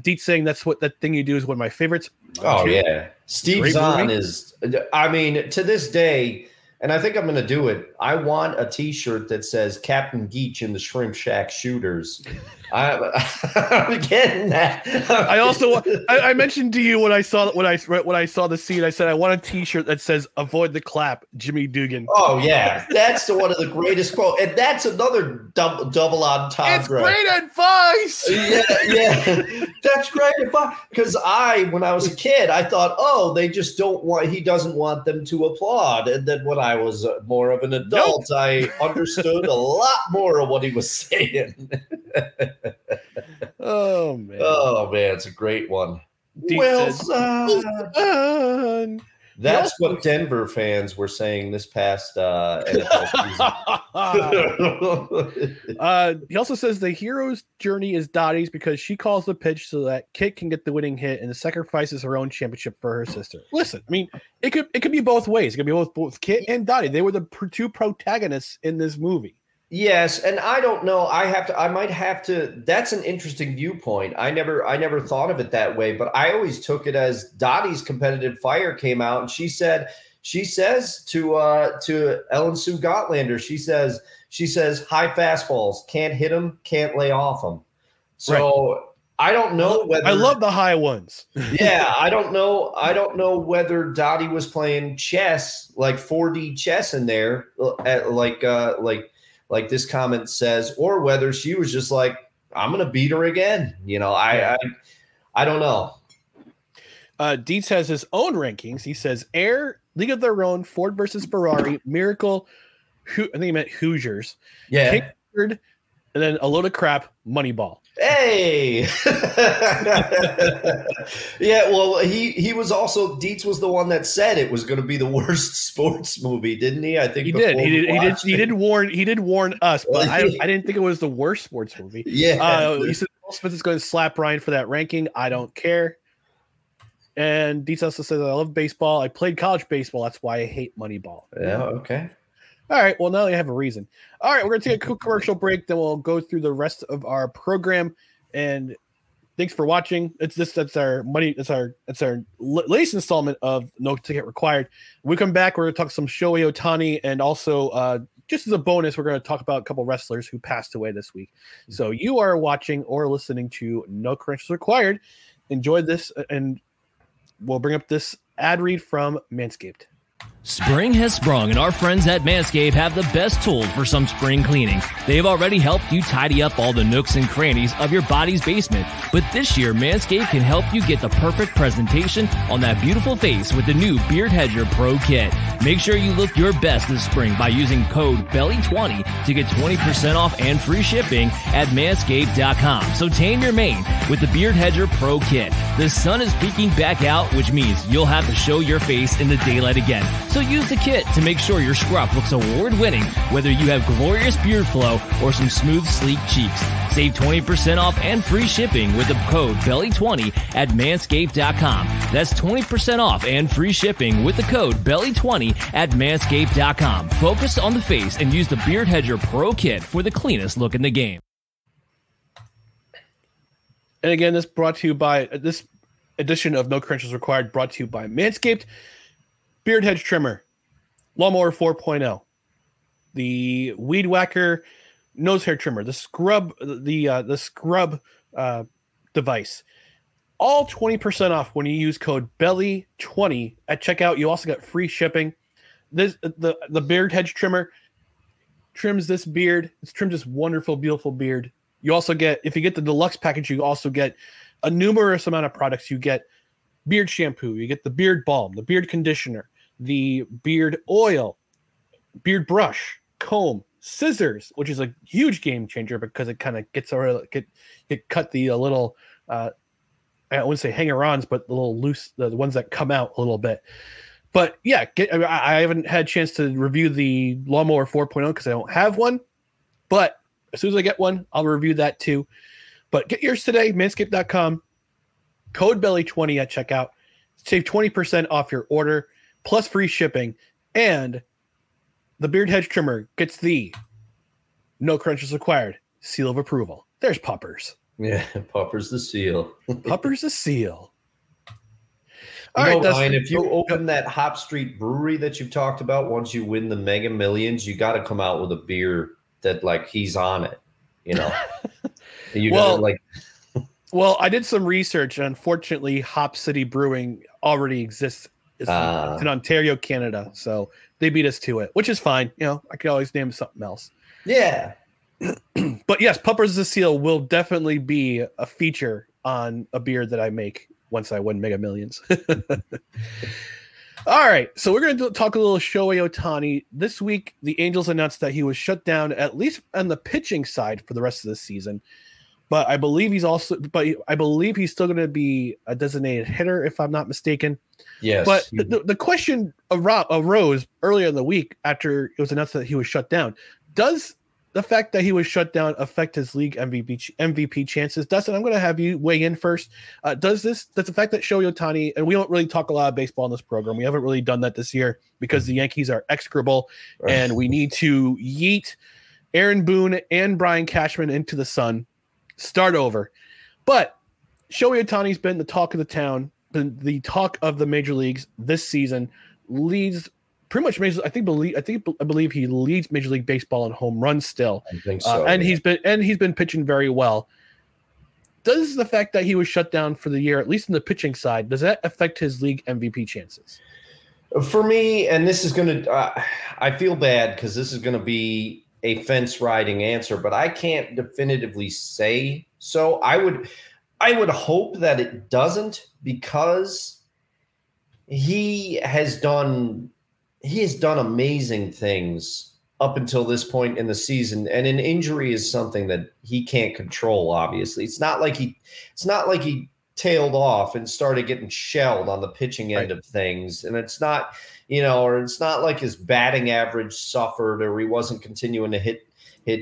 Dietz saying that's what that thing you do is one of my favorites. Oh, yeah. Steve Zahn is, I mean, to this day, And I think I'm going to do it. I want a T-shirt that says Captain Geach and the Shrimp Shack Shooters. I'm getting that. I also I mentioned to you when I saw the scene, I said I want a T-shirt that says "Avoid the Clap, Jimmy Dugan." Oh yeah, that's one of the greatest quotes, and that's another double entendre. It's great advice. Yeah, that's great advice. Because when I was a kid, I thought, oh, he doesn't want them to applaud, and then when I was more of an adult, I understood a lot more of what he was saying. Oh man, it's a great one. Wilson. That's what Denver fans were saying this past NFL season. He also says the hero's journey is Dottie's because she calls the pitch so that Kit can get the winning hit and sacrifices her own championship for her sister. Listen, I mean, it could be both ways. It could be both Kit and Dottie. They were the two protagonists in this movie. Yes, and I don't know. I might have to. That's an interesting viewpoint. I never thought of it that way, but I always took it as Dottie's competitive fire came out, and she says to Ellen Sue Gotlander, she says high fastballs, can't hit them, can't lay off them. So right. I don't know whether I love the high ones. Yeah, I don't know whether Dottie was playing chess, like 4D chess in there, like this comment says, or whether she was just like, I'm going to beat her again. You know, I don't know. Dietz has his own rankings. He says Air, League of Their Own, Ford versus Ferrari, Miracle, I think he meant Hoosiers. Yeah. Kickard, and then a load of crap, Moneyball. Hey. Yeah, well, he was also, Dietz was the one that said it was going to be the worst sports movie, didn't he? I think he did. He did warn us, but I didn't think it was the worst sports movie. Yeah. He said Will Smith is going to slap Ryan for that ranking. I don't care. And Dietz also says, I love baseball. I played college baseball. That's why I hate Moneyball. Yeah, okay. All right, well, now you have a reason. All right, we're going to take a quick commercial break, then we'll go through the rest of our program. And thanks for watching. That's our latest installment of No Ticket Required. When we come back, we're going to talk some Shohei Ohtani, and also just as a bonus, we're going to talk about a couple wrestlers who passed away this week. Mm-hmm. So you are watching or listening to No Credentials Required. Enjoy this, and we'll bring up this ad read from Manscaped. Spring has sprung, and our friends at Manscaped have the best tool for some spring cleaning. They've already helped you tidy up all the nooks and crannies of your body's basement. But this year, Manscaped can help you get the perfect presentation on that beautiful face with the new Beard Hedger Pro Kit. Make sure you look your best this spring by using code BELLY20 to get 20% off and free shipping at manscaped.com. So tame your mane with the Beard Hedger Pro Kit. The sun is peeking back out, which means you'll have to show your face in the daylight again. So use the kit to make sure your scruff looks award-winning, whether you have glorious beard flow or some smooth, sleek cheeks. Save 20% off and free shipping with the code BELLY20 at manscaped.com. That's 20% off and free shipping with the code BELLY20 at manscaped.com. Focus on the face and use the Beard Hedger Pro Kit for the cleanest look in the game. And again, this brought to you by this edition of No Credentials Required, brought to you by Manscaped. Beard hedge trimmer, lawnmower 4.0, the weed whacker, nose hair trimmer, the scrub device, all 20% off when you use code BELLY20 at checkout. You also got free shipping. This the beard hedge trimmer trims this beard. It's trimmed this wonderful, beautiful beard. You also get, if you get the deluxe package, you also get a numerous amount of products. You get beard shampoo, you get the beard balm, the beard conditioner, the beard oil, beard brush, comb, scissors, which is a huge game changer because it kind of gets around, it cut the little, I wouldn't say hanger-ons, but the little loose, the ones that come out a little bit. But yeah, I haven't had a chance to review the Lawnmower 4.0 because I don't have one, but as soon as I get one, I'll review that too. But get yours today, manscaped.com. Code BELLY20 at checkout. Save 20% off your order, plus free shipping. And the beard hedge trimmer gets the No Credentials Required seal of approval. There's Puppers. Yeah, Puppers the seal. Puppers the seal. All right, Ryan, if you open that Hop Street Brewery that you've talked about, once you win the Mega Millions, you got to come out with a beer that, like, he's on it, you know? Well, I did some research, and unfortunately, Hop City Brewing already exists. It's in Ontario, Canada, so they beat us to it, which is fine. You know, I could always name something else. Yeah. But yes, Puppers the Seal will definitely be a feature on a beer that I make once I win Mega Millions. All right, so we're going to talk a little Shohei Ohtani. This week, the Angels announced that he was shut down, at least on the pitching side, for the rest of the season. But I believe he's still going to be a designated hitter, if I'm not mistaken. Yes. But the question arose earlier in the week after it was announced that he was shut down. Does the fact that he was shut down affect his league MVP chances? Dustin, I'm going to have you weigh in first. Does the fact that Shohei Ohtani, and we don't really talk a lot of baseball in this program. We haven't really done that this year because the Yankees are execrable, and we need to yeet Aaron Boone and Brian Cashman into the sun, start over. But Shohei Ohtani's been the talk of the town, been the talk of the major leagues this season, leads pretty much major. I believe he leads Major League Baseball in home runs still. I think so. And he's been pitching very well. Does the fact that he was shut down for the year, at least in the pitching side, does that affect his league MVP chances? For me, and this is going to, I feel bad because this is going to be a fence riding answer, but I can't definitively say so. I would hope that it doesn't, because he has done amazing things up until this point in the season. And an injury is something that he can't control. Obviously, it's not like he tailed off and started getting shelled on the pitching end of things. And it's not, or it's not like his batting average suffered or he wasn't continuing to hit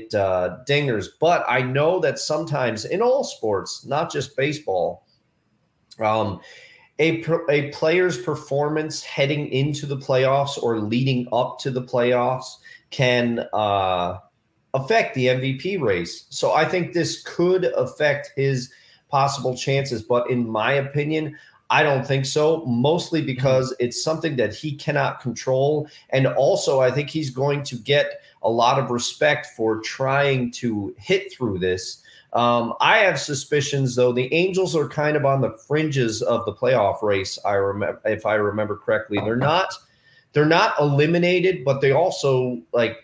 dingers. But I know that sometimes in all sports, not just baseball, a player's performance heading into the playoffs or leading up to the playoffs can affect the MVP race. So I think this could affect his possible chances. But in my opinion, I don't think so, mostly because it's something that he cannot control. And also, I think he's going to get a lot of respect for trying to hit through this. I have suspicions, though, the Angels are kind of on the fringes of the playoff race. If I remember correctly, they're not eliminated, but they also, like,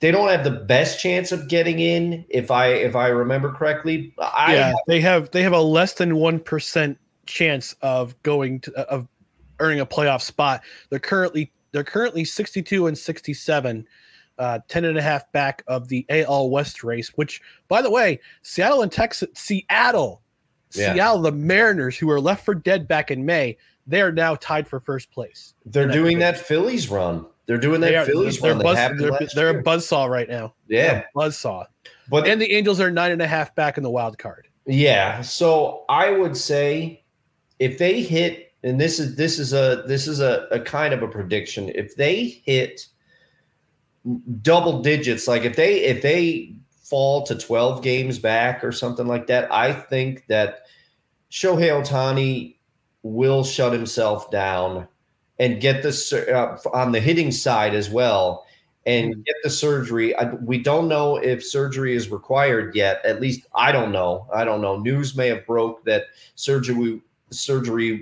they don't have the best chance of getting in. If I remember correctly, they have a less than 1% chance of of earning a playoff spot. They're currently 62 and 67. 10.5 back of the AL West race, which, by the way, Seattle, the Mariners, who were left for dead back in May, they are now tied for first place. They're doing that Phillies run. They're a buzzsaw right now. Yeah, buzzsaw. And the Angels are 9.5 back in the wild card. Yeah, so I would say if they hit, and this is a kind of a prediction, if they hit double digits, like if they fall to 12 games back or something like that, I think that Shohei Ohtani will shut himself down and get this on the hitting side as well and get the surgery. We don't know if surgery is required yet. At least I don't know. News may have broke that surgery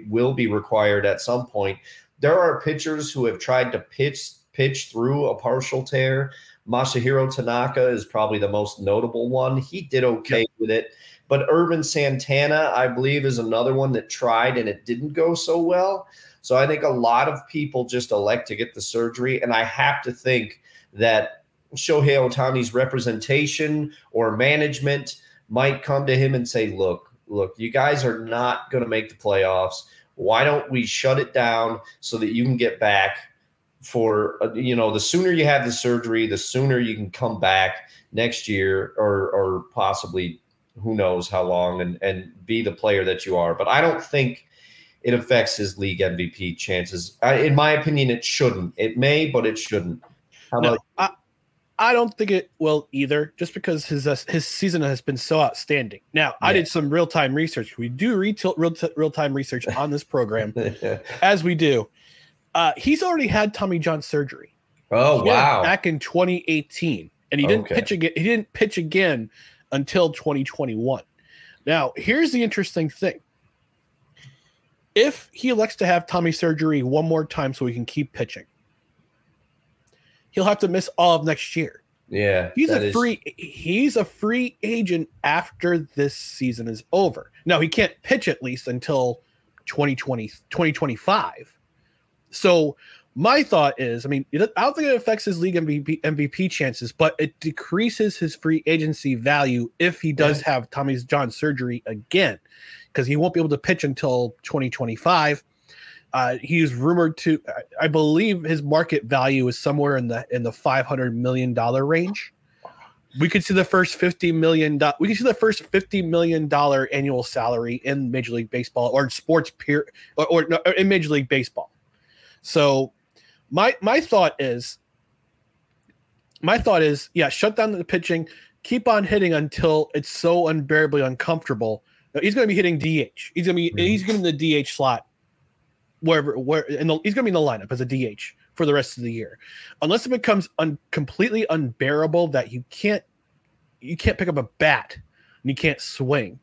will be required at some point. There are pitchers who have tried to pitch through a partial tear. Masahiro Tanaka is probably the most notable one. He did okay with it. But Urban Santana, I believe, is another one that tried and it didn't go so well. So I think a lot of people just elect to get the surgery. And I have to think that Shohei Ohtani's representation or management might come to him and say, look, you guys are not going to make the playoffs. Why don't we shut it down so that you can get back? For, the sooner you have the surgery, the sooner you can come back next year or possibly who knows how long and be the player that you are. But I don't think it affects his league MVP chances. In my opinion, it shouldn't. It may, but it shouldn't. How about I don't think it will either, just because his season has been so outstanding. Now, yeah. I did some real-time research. We do real-time research on this program, as we do. He's already had Tommy John surgery. Oh, wow. Back in 2018. And he didn't pitch again. He didn't pitch again until 2021. Now, here's the interesting thing. If he elects to have Tommy surgery one more time so he can keep pitching, he'll have to miss all of next year. Yeah. He's a free agent after this season is over. Now, he can't pitch at least until 2025. So my thought is, I mean, I don't think it affects his league MVP chances, but it decreases his free agency value if he does have Tommy John surgery again, because he won't be able to pitch until 2025. He is rumored to, I believe his market value is somewhere in the $500 million range. We could see the first $50 million annual salary in Major League Baseball or in sports in Major League Baseball. So my thought is, yeah, shut down the pitching, keep on hitting until it's so unbearably uncomfortable. He's going to be hitting DH. He's going to be in the DH slot. He's going to be in the lineup as a DH for the rest of the year, unless it becomes completely unbearable that you can't pick up a bat and you can't swing.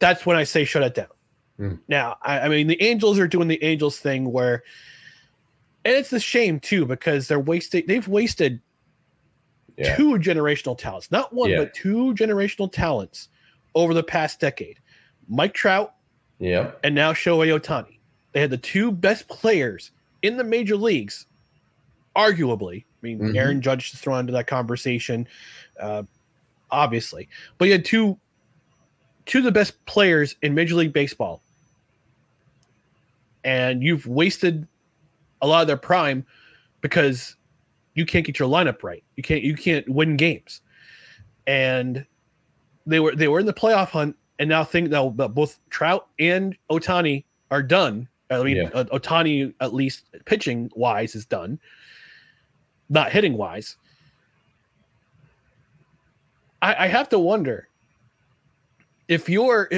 That's when I say shut it down. Mm. Now, I mean, the Angels are doing the Angels thing where, and it's a shame too because they've wasted two generational talents, not one but two generational talents over the past decade. Mike Trout, and now Shohei Ohtani. They had the two best players in the major leagues, arguably. I mean, Aaron Judge is thrown into that conversation, obviously. But you had two of the best players in Major League Baseball, and you've wasted a lot of their prime because you can't get your lineup right. You can't win games, and they were in the playoff hunt, and now think that both Trout and Ohtani are done. I mean, Ohtani, at least pitching wise, is done, not hitting wise. I have to wonder if you're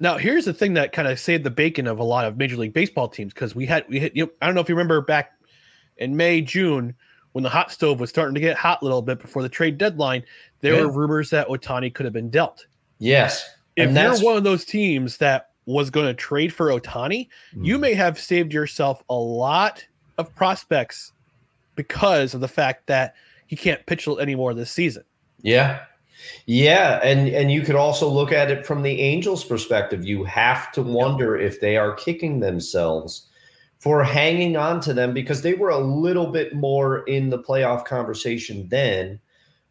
now. Here's the thing that kind of saved the bacon of a lot of Major League Baseball teams, because we hit. I don't know if you remember back in May, June, when the hot stove was starting to get hot a little bit before the trade deadline. There were rumors that Ohtani could have been dealt. Yes, if you're one of those teams that was going to trade for Ohtani, you may have saved yourself a lot of prospects because of the fact that he can't pitch anymore this season. Yeah. Yeah. And you could also look at it from the Angels' perspective. You have to wonder if they are kicking themselves for hanging on to them, because they were a little bit more in the playoff conversation then.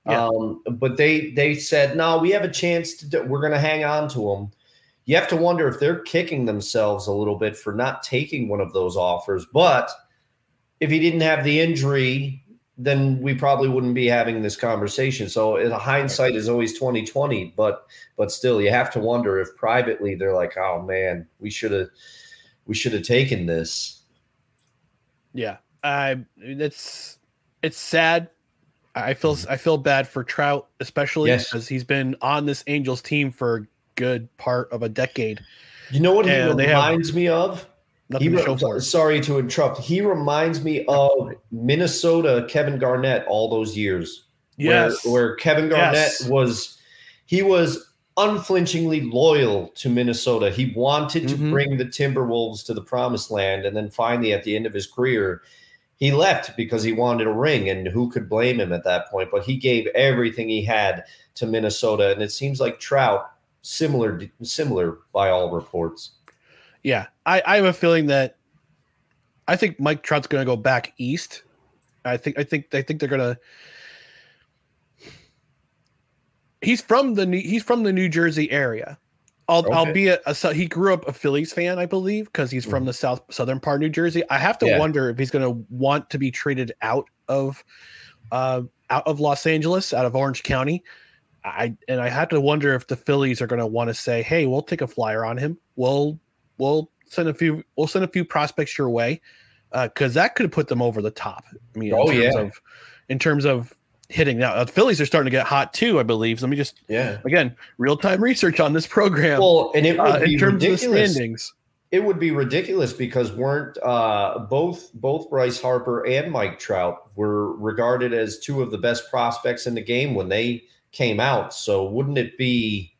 Yeah. But they said, no, we have a chance we're going to hang on to them. You have to wonder if they're kicking themselves a little bit for not taking one of those offers. But if he didn't have the injury, then we probably wouldn't be having this conversation. So in hindsight is always 20/20, but still you have to wonder if privately they're like, oh man, we should have taken this. Yeah. It's sad. I feel bad for Trout, especially because he's been on this Angels team for good part of a decade. You know what he reminds me of? Sorry to interrupt. He reminds me of Minnesota Kevin Garnett all those years. Yes. Where Kevin Garnett was unflinchingly loyal to Minnesota. He wanted to bring the Timberwolves to the promised land, and then finally at the end of his career, he left because he wanted a ring, and who could blame him at that point? But he gave everything he had to Minnesota, and it seems like Trout, similar by all reports. Yeah, I have a feeling that I think Mike Trout's going to go back east. I think they're going to. He's from the New Jersey area, albeit he grew up a Phillies fan, I believe, because he's from the southern part of New Jersey. I have to wonder if he's going to want to be traded out of Los Angeles, out of Orange County. I have to wonder if the Phillies are going to want to say, "Hey, we'll take a flyer on him. We'll send a few prospects your way," because that could put them over the top. I mean, in terms of hitting now. The Phillies are starting to get hot too, I believe. So let me just again, real-time research on this program. Well, and it would be in terms ridiculous. Of standings. It would be ridiculous because weren't both Bryce Harper and Mike Trout were regarded as two of the best prospects in the game when they came out. So wouldn't it be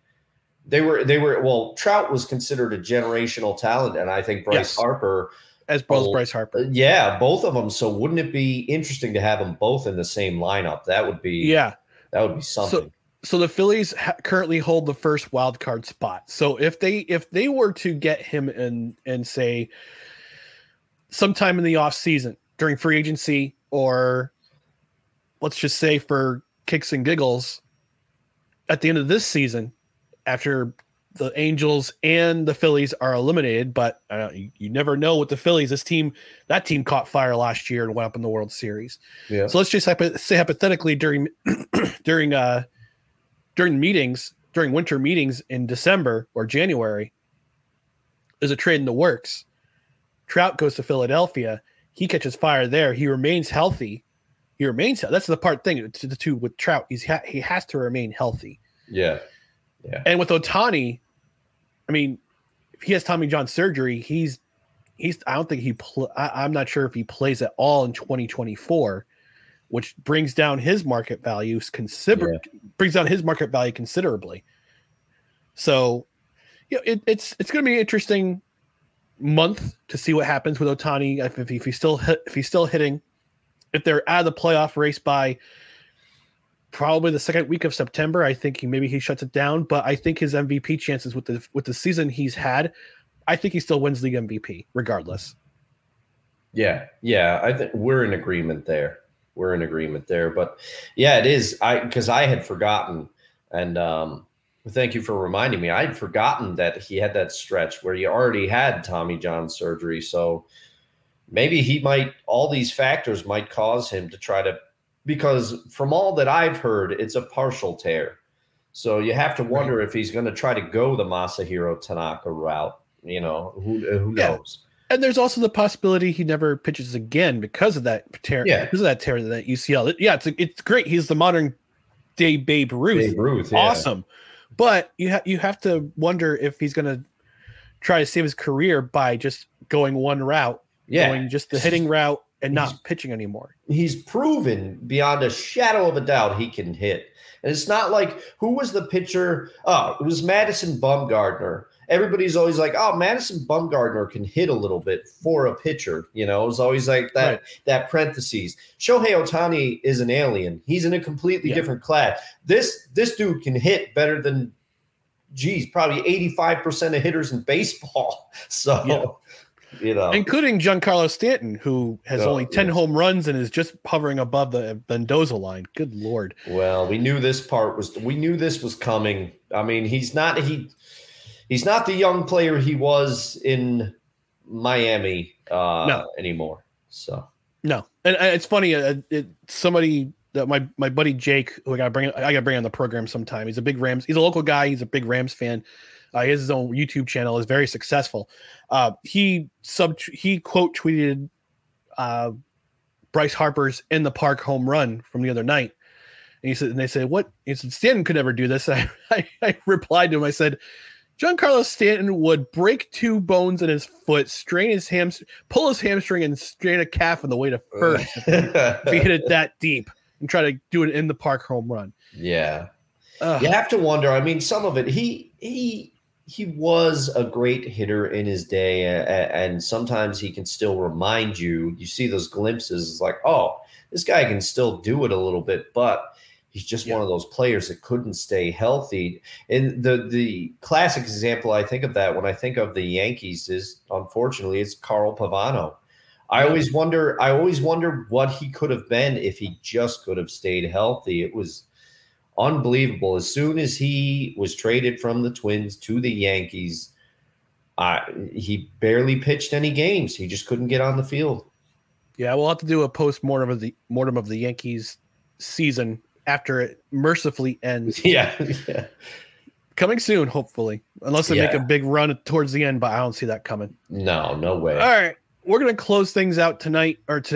they were well, Trout was considered a generational talent, and I think Bryce Harper as both Bryce Harper. Yeah, both of them. So wouldn't it be interesting to have them both in the same lineup? That would be that would be something. So the Phillies currently hold the first wild card spot. So if they were to get him in and say sometime in the off season during free agency, or let's just say for kicks and giggles at the end of this season, after the Angels and the Phillies are eliminated, but you never know with the Phillies. That team caught fire last year and went up in the World Series. Yeah. So let's just say hypothetically during winter meetings in December or January, there's a trade in the works. Trout goes to Philadelphia. He catches fire there. He remains healthy. That's the part thing to the two with Trout. He has to remain healthy. Yeah. And with Ohtani, I mean, if he has Tommy John surgery, he's. I don't think I'm not sure if he plays at all in 2024. Which brings down his market values considerably. So, you know, it's going to be an interesting month to see what happens with Ohtani if he's still hitting. If they're out of the playoff race by probably the second week of September, I think maybe he shuts it down. But I think his MVP chances with the season he's had, I think he still wins league MVP regardless. Yeah, I think we're in agreement there. But yeah, it is. Because I had forgotten, and thank you for reminding me. I had forgotten that he had that stretch where he already had Tommy John surgery. So maybe all these factors might cause him to because from all that I've heard, it's a partial tear. So you have to wonder if he's going to try to go the Masahiro Tanaka route. You know, who knows? And there's also the possibility he never pitches again because of that tear. Yeah. Because of that tear that UCL. Yeah, it's great. He's the modern day Babe Ruth. Awesome. Yeah. But you have to wonder if he's going to try to save his career by just going one route, going just the hitting route and not pitching anymore. He's proven beyond a shadow of a doubt he can hit. And it's not like who was the pitcher? Oh, it was Madison Bumgarner. Everybody's always like, oh, Madison Bumgarner can hit a little bit for a pitcher. You know, it's always like that, that parentheses. Shohei Ohtani is an alien. He's in a completely different class. This dude can hit better than, probably 85% of hitters in baseball. So, you know. Including Giancarlo Stanton, who has only 10 home runs and is just hovering above the Mendoza line. Good Lord. Well, we knew this was coming. I mean, he's not the young player he was in Miami anymore. So and it's funny. Somebody that my buddy Jake, who I gotta bring on the program sometime. He's a big Rams. He's a local guy. He's a big Rams fan. He has his own YouTube channel. Is very successful. He quote tweeted Bryce Harper's in the park home run from the other night. And he said, and they said, what? He said, Stanton could never do this. I replied to him. I said, Giancarlo Stanton would break two bones in his foot, strain his hamstring, pull his hamstring, and strain a calf on the way to first if he hit it that deep and try to do an in the park home run. Yeah, you have to wonder. I mean, some of it. He was a great hitter in his day, and sometimes he can still remind you. You see those glimpses. It's like, oh, this guy can still do it a little bit, but. He's just one of those players that couldn't stay healthy. And the classic example I think of that when I think of the Yankees is, unfortunately, it's Carl Pavano. I always wonder what he could have been if he just could have stayed healthy. It was unbelievable. As soon as he was traded from the Twins to the Yankees, he barely pitched any games. He just couldn't get on the field. Yeah, we'll have to do a post-mortem of the Yankees season after it mercifully ends. Yeah. Coming soon, hopefully. Unless they make a big run towards the end, but I don't see that coming. No way. All right. We're going to close things out today for this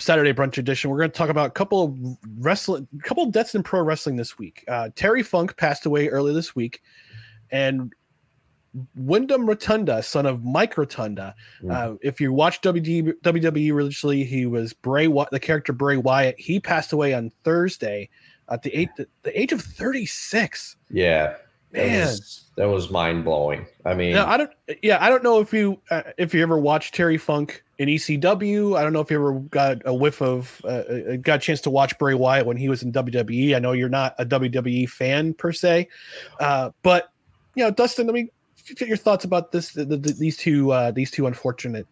Saturday brunch edition. We're going to talk about a couple of deaths in pro wrestling this week. Terry Funk passed away earlier this week, and Wyndham Rotunda, son of Mike Rotunda. If you watch WWE religiously, he was the character Bray Wyatt. He passed away on Thursday at the age of 36. Yeah. Man, that was mind blowing. I mean, I don't know if you ever watched Terry Funk in ECW. I don't know if you ever got a whiff of got a chance to watch Bray Wyatt when he was in WWE. I know you're not a WWE fan per se, but you know, Dustin, I mean, get your thoughts about this. These two unfortunate.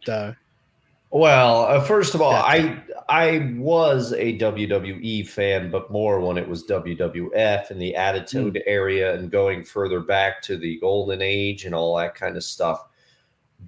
First of all, I was a WWE fan, but more when it was WWF and the Attitude Era and going further back to the Golden Age and all that kind of stuff.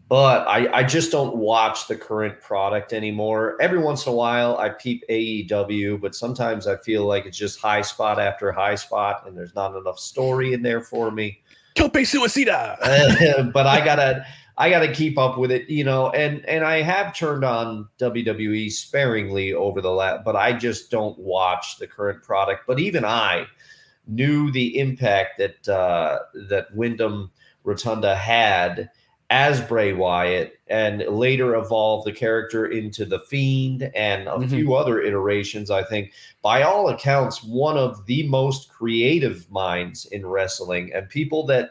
But I just don't watch the current product anymore. Every once in a while, I peep AEW, but sometimes I feel like it's just high spot after high spot, and there's not enough story in there for me. Tope suicida. But I gotta keep up with it, you know, and I have turned on WWE sparingly over the last, but I just don't watch the current product. But even I knew the impact that Wyndham Rotunda had as Bray Wyatt, and later evolved the character into The Fiend and a few other iterations. I think, by all accounts, one of the most creative minds in wrestling, and people that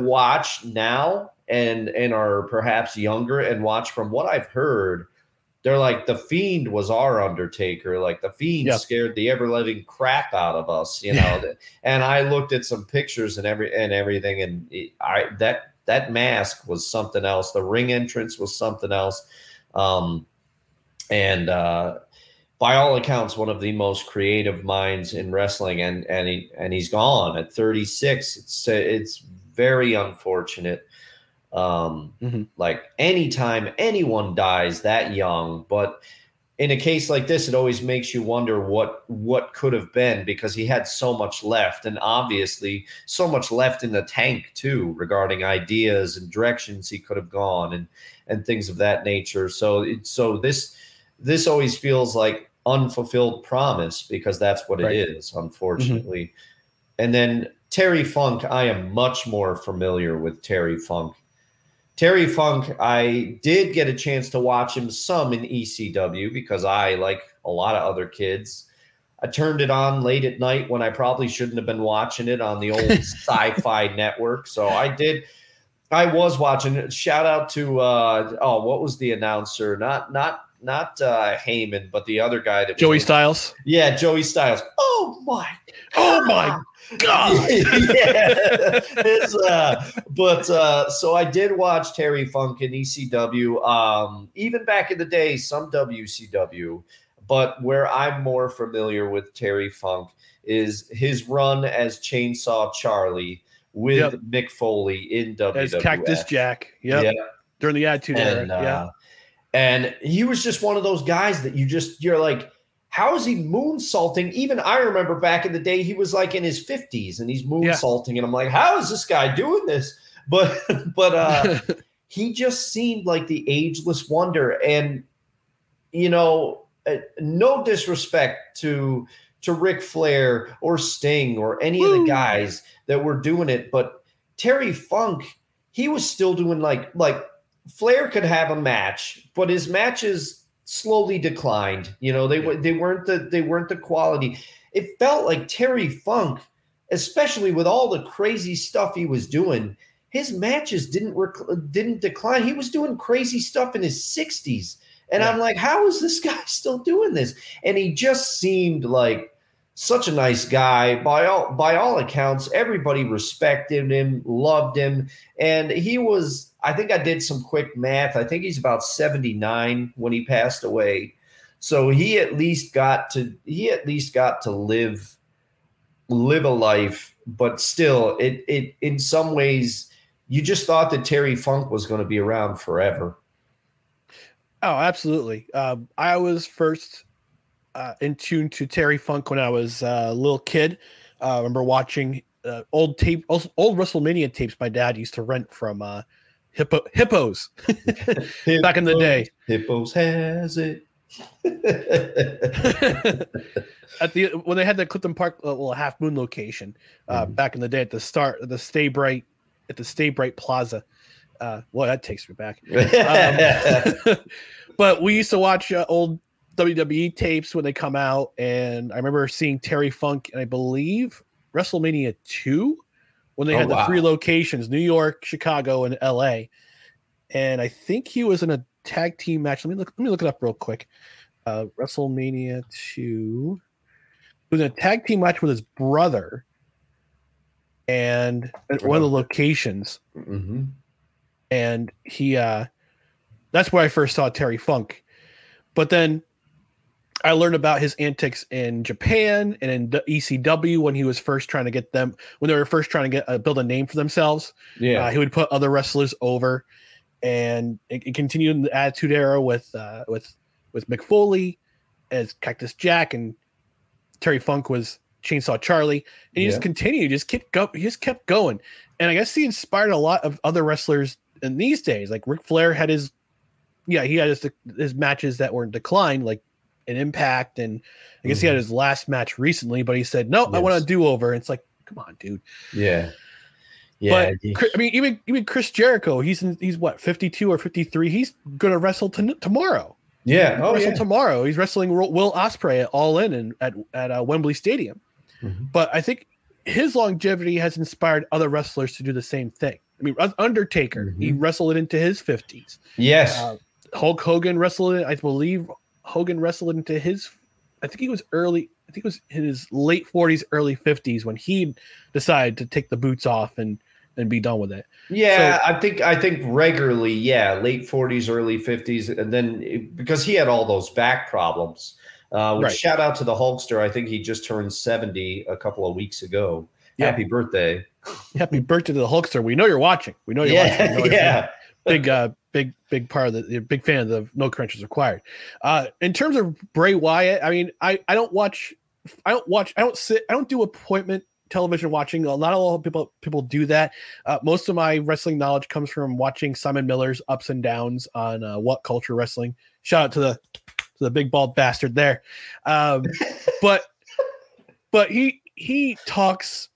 watch now and are perhaps younger and watch, from what I've heard, they're like, The Fiend was our Undertaker. Like, The Fiend scared the ever-living crap out of us, you know. And I looked at some pictures and everything, and that mask was something else. The ring entrance was something else. By all accounts, one of the most creative minds in wrestling, and he's gone at 36. It's very unfortunate. Like, anytime anyone dies that young, but in a case like this, it always makes you wonder what could have been, because he had so much left, and obviously so much left in the tank too, regarding ideas and directions he could have gone and things of that nature. So this always feels like unfulfilled promise, because that's what it is, unfortunately. And then Terry Funk, I am much more familiar with Terry Funk. Terry Funk, I did get a chance to watch him some in ECW, because I, like a lot of other kids, I turned it on late at night when I probably shouldn't have been watching it on the old Sci-Fi network. So I was watching it. Shout out to, what was the announcer? Not Heyman, but the other guy that Joey Styles. Yeah, Joey Styles. Oh my God. Yeah. So I did watch Terry Funk in ECW, even back in the day, some WCW, but where I'm more familiar with Terry Funk is his run as Chainsaw Charlie with Mick Foley in WWF. As Cactus Jack. Yeah. During the Attitude Era. And he was just one of those guys that you're like, how is he moonsaulting? Even I remember back in the day, he was like in his 50s and he's moonsaulting. And I'm like, how is this guy doing this? But he just seemed like the ageless wonder. And, you know, no disrespect to Ric Flair or Sting or any of the guys that were doing it, but Terry Funk, he was still doing like Flair could have a match, but his matches slowly declined. You know, they weren't the quality. It felt like Terry Funk, especially with all the crazy stuff he was doing, his matches didn't decline. He was doing crazy stuff in his 60s. And I'm like, how is this guy still doing this? And he just seemed like such a nice guy. By all accounts, everybody respected him, loved him. And he was, I think I did some quick math, I think he's about 79 when he passed away. So he at least got to live a life, but still it in some ways you just thought that Terry Funk was going to be around forever. Oh, absolutely. I was first in tune to Terry Funk when I was a little kid. I remember watching old WrestleMania tapes my dad used to rent from hippos back in the day. Hippos has it. When they had that Clifton Park little Half Moon location back in the day at the start of the Stay Bright Plaza. Well, that takes me back. But we used to watch old WWE tapes when they come out, and I remember seeing Terry Funk, and I believe WrestleMania 2 when they had the three locations, New York, Chicago, and LA. And I think he was in a tag team match. Let me look it up real quick. WrestleMania 2. It was in a tag team match with his brother and at one of the locations. Mm-hmm. And he that's where I first saw Terry Funk. But then I learned about his antics in Japan and in ECW when he was first trying to get them, when they were first trying to get build a name for themselves. Yeah, he would put other wrestlers over, and it continued in the Attitude Era with Mick Foley as Cactus Jack, and Terry Funk was Chainsaw Charlie, and he just continued, he just kept going, and I guess he inspired a lot of other wrestlers in these days. Like Ric Flair had his matches that were in decline, like an Impact, and I guess he had his last match recently, but he said, no, I want a do-over. And it's like, come on, dude. Yeah. But I mean, even Chris Jericho, he's what, 52 or 53. He's gonna wrestle tomorrow. Yeah, tomorrow. He's wrestling Will Ospreay at All In and at Wembley Stadium. Mm-hmm. But I think his longevity has inspired other wrestlers to do the same thing. I mean, Undertaker, he wrestled it into his 50s. Yes. Hulk Hogan wrestled it. I believe Hogan wrestled into his, I think it was his late 40s, early 50s when he decided to take the boots off and be done with it. Yeah, so, I think regularly, late 40s, early 50s, and then because he had all those back problems. Shout out to the Hulkster. I think he just turned 70 a couple of weeks ago. Yeah. Happy birthday. Happy birthday to the Hulkster. We know you're watching. We know you're big part of the big fan of the No Credentials Required. In terms of Bray Wyatt, I mean, I don't watch, I don't do appointment television watching. Not a lot of people do that. Most of my wrestling knowledge comes from watching Simon Miller's Ups and Downs on What Culture Wrestling. Shout out to the big bald bastard there. But he talks.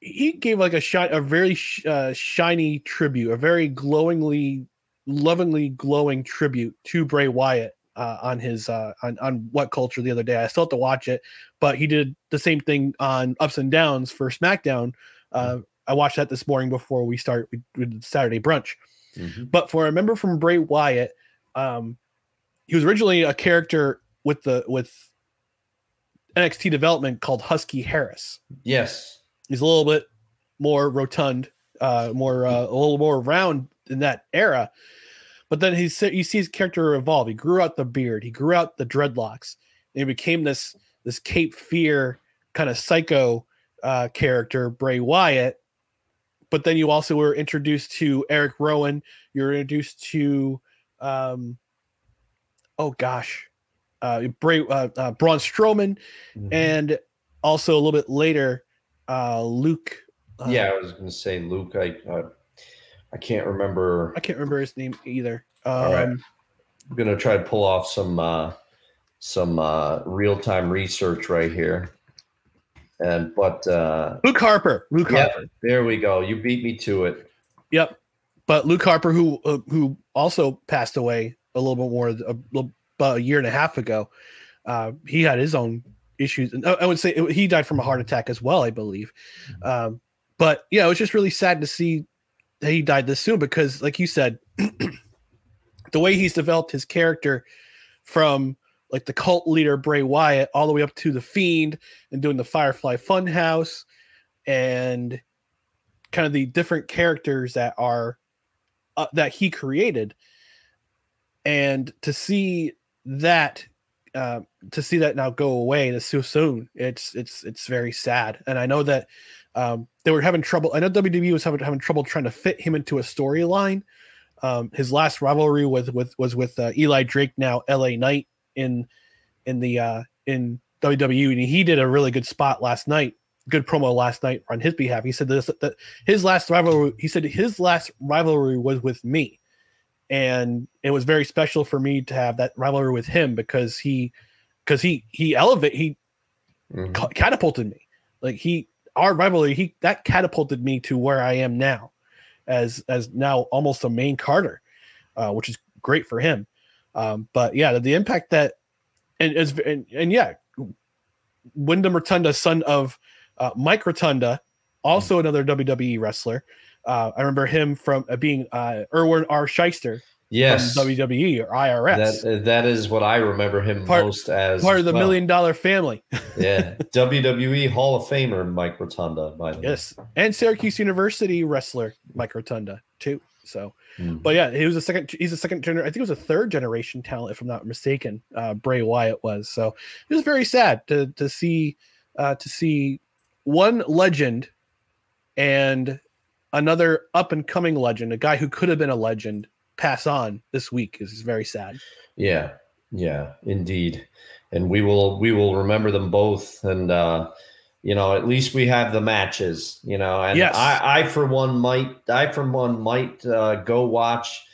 He gave like a very shiny tribute, a very lovingly glowing tribute to Bray Wyatt on his on What Culture the other day. I still have to watch it, but he did the same thing on Ups and Downs for SmackDown. I watched that this morning before we did Saturday brunch. Mm-hmm. But for a member from Bray Wyatt, he was originally a character with NXT development called Husky Harris. Yes. He's a little bit more rotund, a little more round in that era. But then you see his character evolve. He grew out the beard. He grew out the dreadlocks. And he became this Cape Fear kind of psycho character, Bray Wyatt. But then you also were introduced to Eric Rowan. You were introduced to, Braun Strowman. Mm-hmm. And also a little bit later, Luke. I was going to say Luke. I can't remember. I can't remember his name either. All right. I'm going to try to pull off some real-time research right here. But Luke Harper. Harper. There we go. You beat me to it. Yep. But Luke Harper, who also passed away about a year and a half ago, he had his own issues, and I would say he died from a heart attack as well, I believe. But yeah, it was just really sad to see that he died this soon, because like you said, the way he's developed his character from like the cult leader Bray Wyatt all the way up to the Fiend and doing the Firefly Funhouse and kind of the different characters that are that he created, and to see that now go away this so soon, it's very sad. And I know that they were having trouble. I know WWE was having trouble trying to fit him into a storyline. His last rivalry was with Eli Drake, now LA Knight, in WWE, and he did a really good spot last night good promo last night on his behalf. He said this, that his last rivalry was with me, and it was very special for me to have that rivalry with him because he catapulted me. Like our rivalry catapulted me to where I am now, as now almost a main Carter, which is great for him. But yeah, the impact that and Wyndham Rotunda, son of Mike Rotunda, also another WWE wrestler. I remember him from being Erwin R. Shyster. Yes, from WWE or IRS. That is what I remember him most as. Part of the $1 Million Family. Yeah, WWE Hall of Famer Mike Rotunda, by the way. Yes, and Syracuse University wrestler Mike Rotunda too. So, But yeah, he was I think it was a third generation talent, if I'm not mistaken. Bray Wyatt was. So it was very sad to see one legend and another up and coming legend, a guy who could have been a legend, pass on this week. Is very sad. Yeah, indeed. And we will remember them both. And, at least we have the matches, and yes. I, for one, might go watch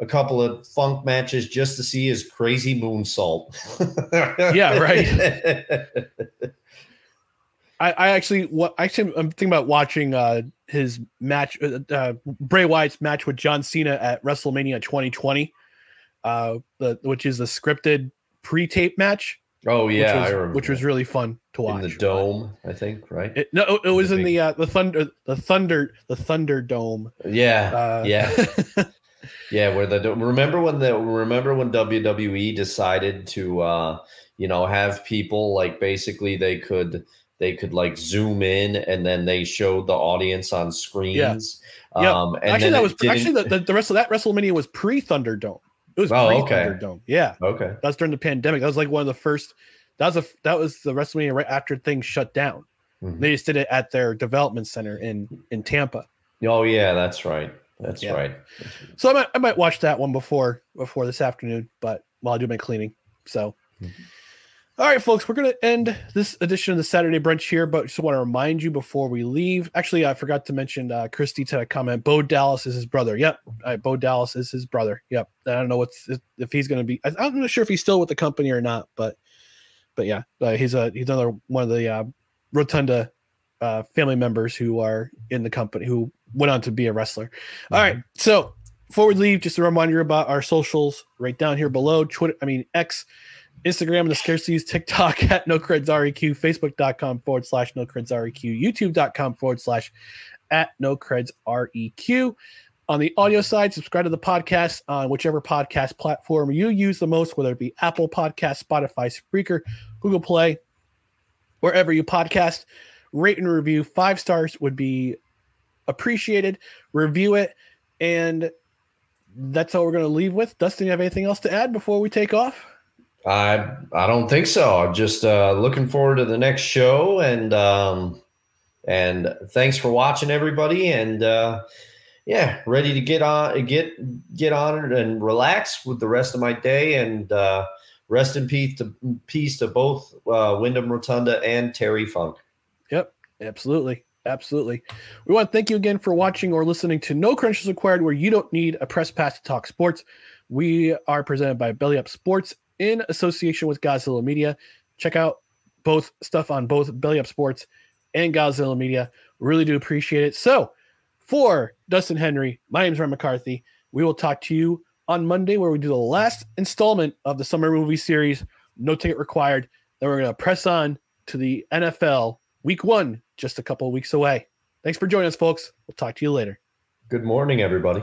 a couple of funk matches just to see his crazy moonsault. Yeah. Right. I'm thinking about watching his match, Bray Wyatt's match with John Cena at WrestleMania 2020, which is a scripted pre-tape match. Oh yeah, I remember. Which was really fun to watch. In the dome, I think, right? It was in the Thunderdome. Yeah, yeah, yeah. Where remember when WWE decided to have people like basically they could like zoom in and then they showed the audience on screens. Yeah. And actually, the rest of that WrestleMania was pre-Thunderdome. It was pre-Thunderdome. Okay. Yeah. Okay. That was during the pandemic. That was like one of the first. That was the WrestleMania right after things shut down. Mm-hmm. They just did it at their development center in Tampa. Oh yeah, that's right. That's right. So I might watch that one before this afternoon, but while I do my cleaning. So. Mm-hmm. All right, folks, we're going to end this edition of the Saturday Brunch here, but just want to remind you before we leave. Actually, I forgot to mention Chris Dietz had a comment. Bo Dallas is his brother. Yep. Bo Dallas is his brother. Yep. I don't know if he's going to be – I'm not sure if he's still with the company or not, but yeah, he's another one of the Rotunda family members who are in the company who went on to be a wrestler. Mm-hmm. All right, so before we leave, just a reminder about our socials right down here below. X – Instagram, The Scarcities, TikTok at NoCredsREQ, Facebook.com/NoCredsREQ, YouTube.com/@NoCredsREQ. On the audio side, subscribe to the podcast on whichever podcast platform you use the most, whether it be Apple Podcasts, Spotify, Spreaker, Google Play, wherever you podcast. Rate and review. 5 stars would be appreciated. Review it. And that's all we're going to leave with. Dustin, you have anything else to add before we take off? I don't think so. I'm just looking forward to the next show, and thanks for watching, everybody. And ready to get on and relax with the rest of my day. And rest in peace to both Wyndham Rotunda and Terry Funk. Yep, absolutely. We want to thank you again for watching or listening to No Credentials Required, where you don't need a press pass to talk sports. We are presented by Belly Up Sports, in association with Godzilla Media. Check out both stuff on both Belly Up Sports and Godzilla Media. Really do appreciate it. So for Dustin Henry, my name is Ryan McCarthy. We will talk to you on Monday, where we do the last installment of the summer movie series, No Ticket Required. Then we're going to press on to the NFL Week 1, just a couple of weeks away. Thanks for joining us, folks. We'll talk to you later. Good morning, everybody.